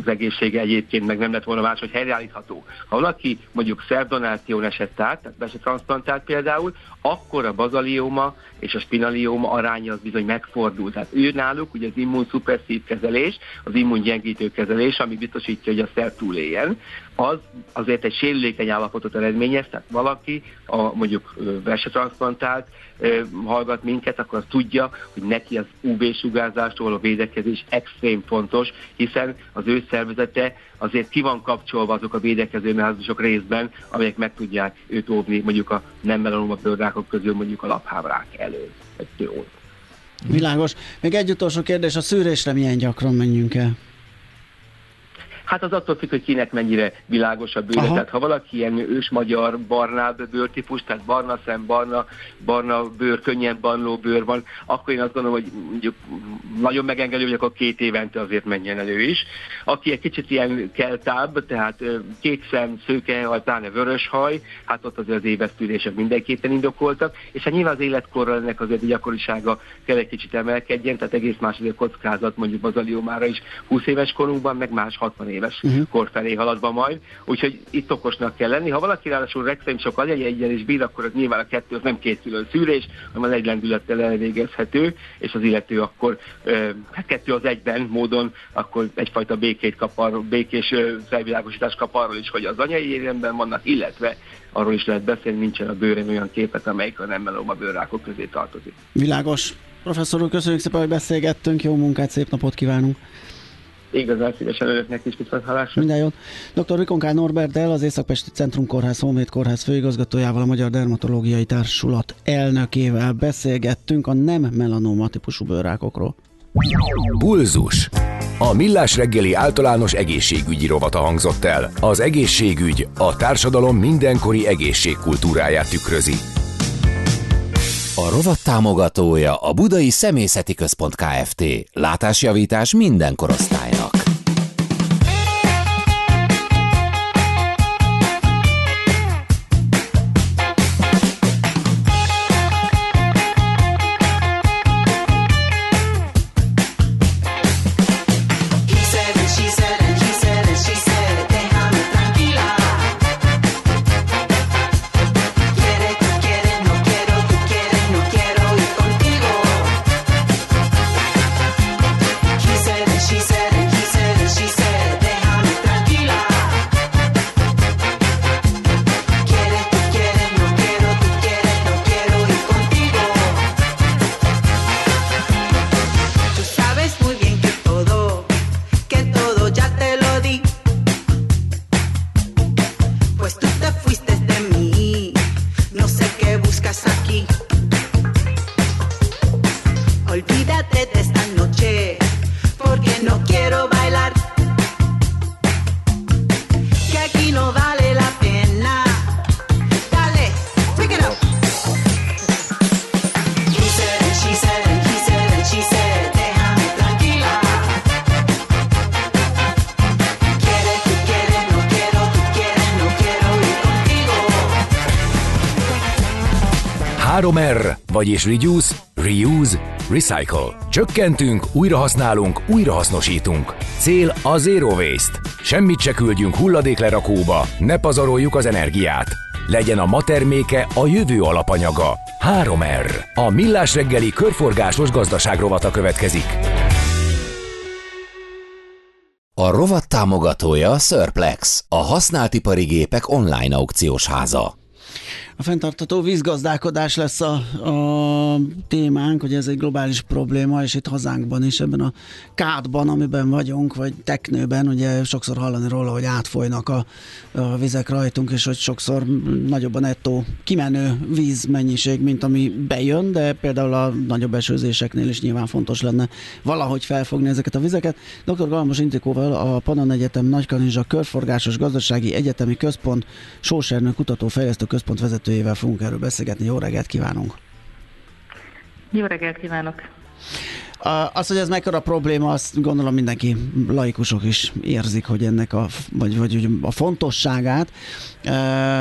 az egészsége egyébként meg nem lett volna más, hogy helyreállítható. Ha valaki mondjuk szervdonáción esett át, tehát besetranszplantált például, akkor a bazalióma és a spinalióma aránya az bizony megfordul. Tehát ő náluk ugye az immunszupresszív kezelés, az immungyengítő kezelés, ami biztosítja, hogy a szerv túléljen, az azért egy sérülékeny állapotot eredményez, tehát valaki, a, mondjuk versetranszplantált hallgat minket, akkor az tudja, hogy neki az ú vé-sugárzástól a védekezés extrém fontos, hiszen az ő szervezete azért ki van kapcsolva azok a védekező mechanizmusok részben, amelyek meg tudják őt óvni mondjuk a nem melanoma bőrrákok közül mondjuk a laphámrák elől. Világos. Még egy utolsó kérdés, a szűrésre milyen gyakran menjünk el? Hát az attól függ, hogy kinek mennyire világos a bőre. Tehát ha valaki ilyen ős magyar barnább bőrtípus, tehát barna szem, barna, barna bőr, könnyen barnó bőr van, akkor én azt gondolom, hogy mondjuk nagyon megengedő, hogy akkor két évente azért menjen elő is. Aki egy kicsit ilyen keltább, tehát két szem, szőke, vagy pláne vörös haj, hát ott azért az éves szűrések mindenképpen indokoltak, és hát nyilván az életkorra ennek azért a gyakorisága kell egy kicsit emelkedjen, tehát egész más azért kockázat mondjuk bazaliomára is húsz éves korunkban, meg más hatvan éves uh-huh. kor felé haladva majd, úgyhogy itt okosnak kell lenni. Ha valaki ráadásul rekfém sok agyegyen és bír, akkor nyilván a kettő az nem két külön szűrés, hanem az egy lendülettel elvégezhető, és az illető akkor hát kettő az egyben módon akkor egyfajta békét kap arról, békés felvilágosítást kap arról is, hogy az anyai éremben vannak, illetve arról is lehet beszélni, nincsen a bőrön olyan képet, amelyik a nem melanoma bőrrákok közé tartozik. Világos. Professzor úr, köszönjük szépen, hogy beszélgettünk, jó munkát, szép napot kívánunk. Igazán szívesen önöknek is viszonthallásra. Minden jót. doktor Wikonkál Norberttel, az Észak-Pesti Centrumkórház-Honvédkórház főigazgatójával, a Magyar Dermatológiai Társulat elnökével beszélgettünk a nem melanoma típusú bőrrákokról. Pulzus. A Millás reggeli általános egészségügyi rovata hangzott el. Az egészségügy a társadalom mindenkori egészségkultúráját tükrözi. A rovat támogatója a Budai Szemészeti Központ Kft. Látásjavítás minden korosztálynak. három er, vagyis Reduce, Reuse, Recycle. Csökkentünk, újrahasználunk, újrahasznosítunk. Cél a Zero Waste. Semmit se küldjünk hulladéklerakóba, ne pazaroljuk az energiát. Legyen a ma terméke a jövő alapanyaga. három er. A Millás reggeli körforgásos gazdaság rovata következik. A rovat támogatója a Surplex, a használtipari gépek online aukciós háza. A fenntartható vízgazdálkodás lesz a, a témánk, hogy ez egy globális probléma, és itt hazánkban is, ebben a kádban, amiben vagyunk, vagy teknőben, ugye sokszor hallani róla, hogy átfolynak a, a vizek rajtunk, és hogy sokszor nagyobb a nettó kimenő vízmennyiség, mint ami bejön, de például a nagyobb esőzéseknél is nyilván fontos lenne valahogy felfogni ezeket a vizeket. doktor Galmos Intikóval, a Pannon Egyetem Nagykanizsa Körforgásos Gazdasági Egyetemi Központ Sósernő Kutatófejlesztő Központ vezető Tőjével fogunk erről beszélgetni. Jó reggelt kívánunk! Jó reggelt kívánok! Az, hogy ez mekkora probléma, azt gondolom mindenki, laikusok is érzik, hogy ennek a, vagy, vagy a fontosságát,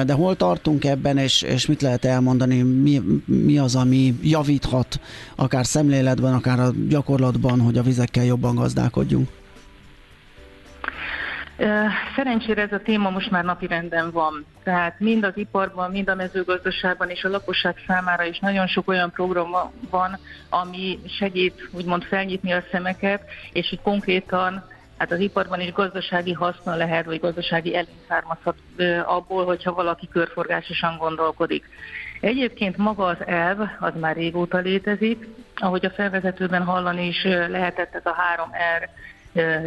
de hol tartunk ebben, és, és mit lehet elmondani, mi, mi az, ami javíthat akár szemléletben, akár a gyakorlatban, hogy a vizekkel jobban gazdálkodjunk? Szerencsére ez a téma most már napirenden van. Tehát mind az iparban, mind a mezőgazdaságban és a lakosság számára is nagyon sok olyan program van, ami segít úgymond felnyitni a szemeket, és hogy konkrétan hát az iparban is gazdasági haszna lehet, vagy gazdasági előny származhat abból, hogyha valaki körforgásosan gondolkodik. Egyébként maga az elv, az már régóta létezik, ahogy a felvezetőben hallani is lehetett, ez a három R,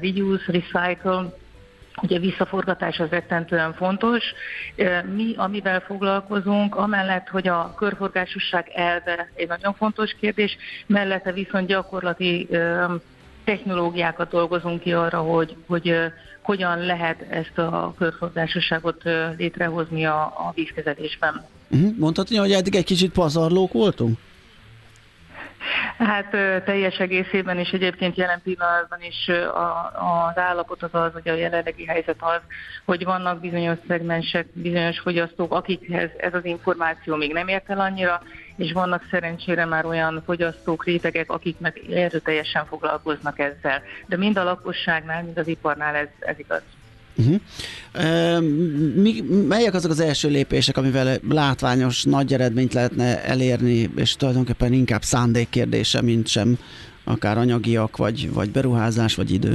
reduce, recycle, ugye visszaforgatás az rettentően fontos. Mi, amivel foglalkozunk, amellett, hogy a körforgásosság elve egy nagyon fontos kérdés, mellette viszont gyakorlati technológiákat dolgozunk ki arra, hogy, hogy hogyan lehet ezt a körforgásosságot létrehozni a, a vízkezelésben. Mondhatni, hogy eddig egy kicsit pazarlók voltunk? Hát teljes egészében, és egyébként jelen pillanatban is az állapot az az, hogy a jelenlegi helyzet az, hogy vannak bizonyos szegmensek, bizonyos fogyasztók, akikhez ez az információ még nem ért el annyira, és vannak szerencsére már olyan fogyasztók, rétegek, akik meg erőteljesen foglalkoznak ezzel. De mind a lakosságnál, mind az iparnál ez, ez igaz. Uh-huh. E, mi, melyek azok az első lépések, amivel látványos, nagy eredményt lehetne elérni, és tulajdonképpen inkább szándék kérdése, mint sem akár anyagiak, vagy, vagy beruházás, vagy idő?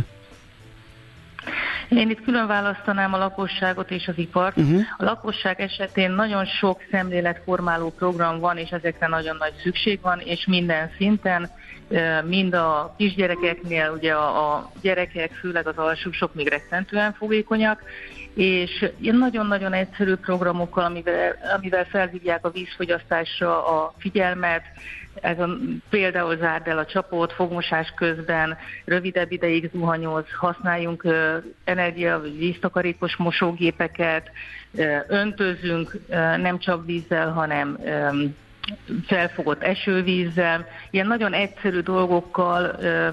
Én itt külön választanám a lakosságot és az ipart. Uh-huh. A lakosság esetén nagyon sok szemléletformáló program van, és ezekre nagyon nagy szükség van, és minden szinten, mind a kisgyerekeknél, ugye a gyerekek, főleg az alsósok még rettentően fogékonyak, és ilyen nagyon-nagyon egyszerű programokkal, amivel, amivel felhívják a vízfogyasztásra a figyelmet, ez a, például zárd el a csapót fogmosás közben, rövidebb ideig zuhanyoz, használjunk ö, energia- vagy víztakarékos mosógépeket, ö, öntözünk ö, nem csapvízzel, hanem ö, felfogott esővízzel, ilyen nagyon egyszerű dolgokkal ö,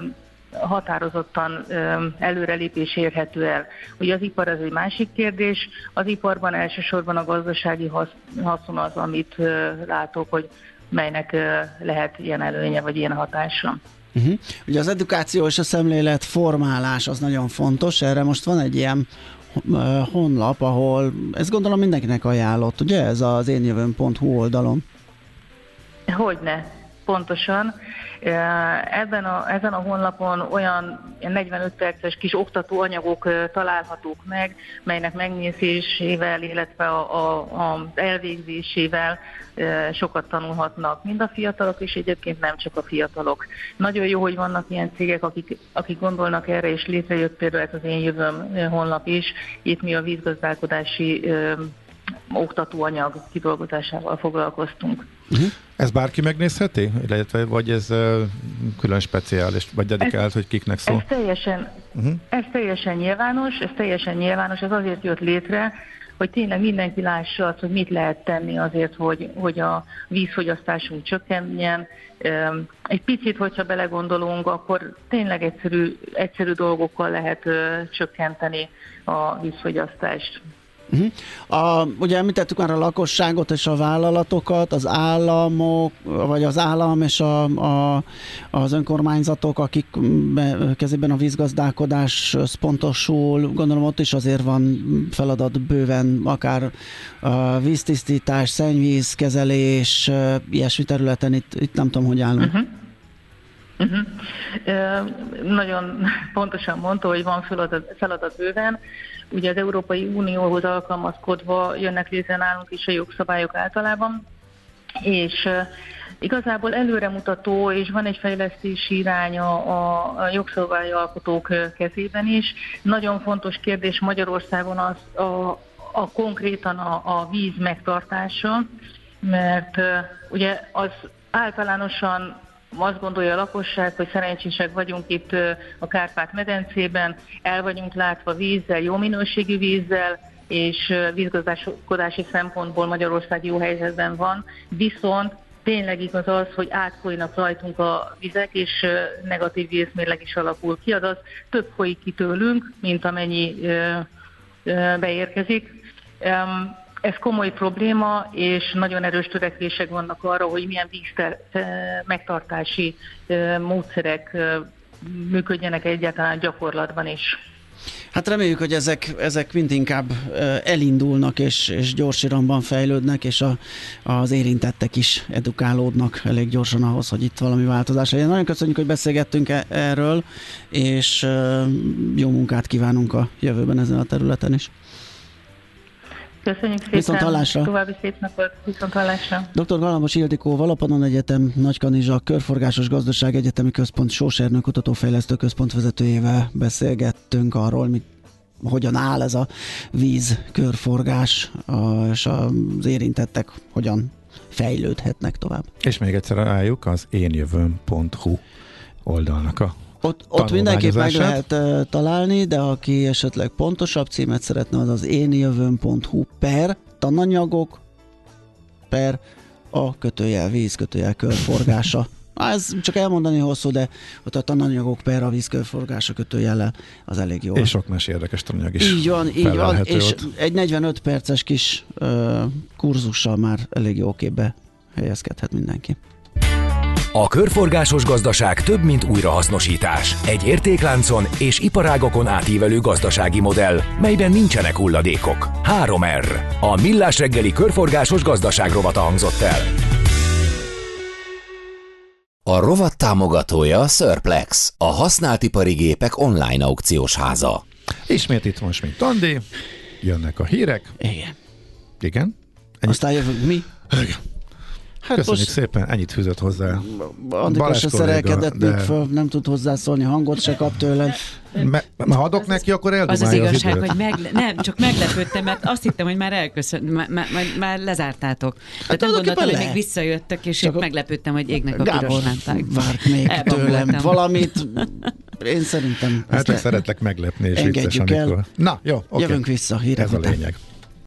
határozottan ö, előrelépés érhető el. Ugye az ipar az egy másik kérdés, az iparban elsősorban a gazdasági hasz, haszon az, amit ö, látok, hogy melynek ö, lehet ilyen előnye vagy ilyen hatása. Uh-huh. Ugye az edukáció és a szemlélet formálás az nagyon fontos, erre most van egy ilyen ö, honlap, ahol ezt gondolom mindenkinek ajánlott, ugye ez az énjövőm pont hu oldalon? Hogyne, pontosan. Ebben a, ezen a honlapon olyan negyvenöt perces kis oktatóanyagok találhatók meg, melynek megnézésével, illetve a, a, a elvégzésével sokat tanulhatnak mind a fiatalok, és egyébként nem csak a fiatalok. Nagyon jó, hogy vannak ilyen cégek, akik, akik gondolnak erre, és létrejött például ez az Én Jövőm honlap is. Itt mi a vízgazdálkodási oktatóanyag kidolgozásával foglalkoztunk. Uh-huh. Ez bárki megnézheti? Illetve, vagy ez uh, külön speciális, vagy dedikált, ez, hogy kiknek szól? Ez teljesen, uh-huh. ez teljesen nyilvános, ez teljesen nyilvános, ez azért jött létre, hogy tényleg mindenki lássa azt, hogy mit lehet tenni azért, hogy, hogy a vízfogyasztásunk csökkenjen. Egy picit, hogyha belegondolunk, akkor tényleg egyszerű, egyszerű dolgokkal lehet csökkenteni a vízfogyasztást. Uh-huh. A, ugye említettük már a lakosságot és a vállalatokat, az államok, vagy az állam és a, a, az önkormányzatok, akik kezében a vízgazdálkodás pontosul, gondolom ott is azért van feladat bőven, akár a víztisztítás, szennyvízkezelés, ilyesmi területen, itt, itt nem tudom, hogy állunk. Uh-huh. Uh-huh. E, nagyon pontosan mondta, hogy van feladat, feladat bőven. Ugye az Európai Unióhoz alkalmazkodva jönnek létre nálunk is a jogszabályok általában, és e, igazából előremutató, és van egy fejlesztési iránya a jogszabályalkotók kezében is. Nagyon fontos kérdés Magyarországon az a, a konkrétan a, a víz megtartása, mert e, ugye az általánosan azt gondolja a lakosság, hogy szerencsések vagyunk itt a Kárpát-medencében, el vagyunk látva vízzel, jó minőségű vízzel, és vízgazdálkodási szempontból Magyarország jó helyzetben van, viszont tényleg igaz az, hogy átfolynak rajtunk a vizek, és negatív vízmérleg is alakul ki, azaz több folyik ki tőlünk, mint amennyi beérkezik. Ez komoly probléma, és nagyon erős törekvések vannak arra, hogy milyen víz megtartási módszerek működjenek egyáltalán gyakorlatban is. Hát reméljük, hogy ezek, ezek mind inkább elindulnak, és, és gyors iramban fejlődnek, és a, az érintettek is edukálódnak elég gyorsan ahhoz, hogy itt valami változás legyen. Nagyon köszönjük, hogy beszélgettünk erről, és jó munkát kívánunk a jövőben ezen a területen is. Köszönjük szépen. Viszont hallásra. További szép napot. Viszont hallásra. doktor Galambos Ildikóval, a Pannon Egyetem Nagykanizsa Körforgásos Gazdaság Egyetemi Központ Sósernő Kutatófejlesztő Központ vezetőjével beszélgettünk arról, mit, hogyan áll ez a víz körforgás, és az érintettek hogyan fejlődhetnek tovább. És még egyszer álljuk az énjövőm pont hu oldalnak a Ott, ott mindenképp meg lehet uh, találni, de aki esetleg pontosabb címet szeretne, az az énjövőm pont hu per tananyagok per a kötőjel víz, kötőjel körforgása. Ez csak elmondani hosszú, de ott a tananyagok per a víz körforgása kötőjellel az elég jó. És sok más érdekes tananyag is. Így van, így van, és ott egy negyvenöt perces kis uh, kurzussal már elég jó képbe helyezkedhet mindenki. A körforgásos gazdaság több, mint újrahasznosítás. Egy értékláncon és iparágokon átívelő gazdasági modell, melyben nincsenek hulladékok. három er. A Millás reggeli körforgásos gazdaság rovata hangzott el. A rovat támogatója a Surplex, a használtipari gépek online aukciós háza. Ismét itt most, mint Andi, jönnek a hírek. Igen. Igen? Ennyi? Aztán jövünk mi? Igen. Hát köszönjük szépen, ennyit fűzött hozzá. Andika se szerelkedett még föl, nem tud hozzászólni, hangot se kap tőled. Me, ha adok neki, akkor eldumálja az időt. Az az igazság, hogy megle- nem, csak meglepődtem, mert azt hittem, hogy már elköszönt, már, már, már lezártátok. Tehát nem gondoltam, hogy még visszajöttek, és csak meglepődtem, hogy égnek a piros lámpák. Várj még tőlem valamit. Én szerintem. Hát csak szeretlek meglepni, és vicces, amikor. Na, jó, oké. Jövünk vissza, hírek. Ez a lényeg.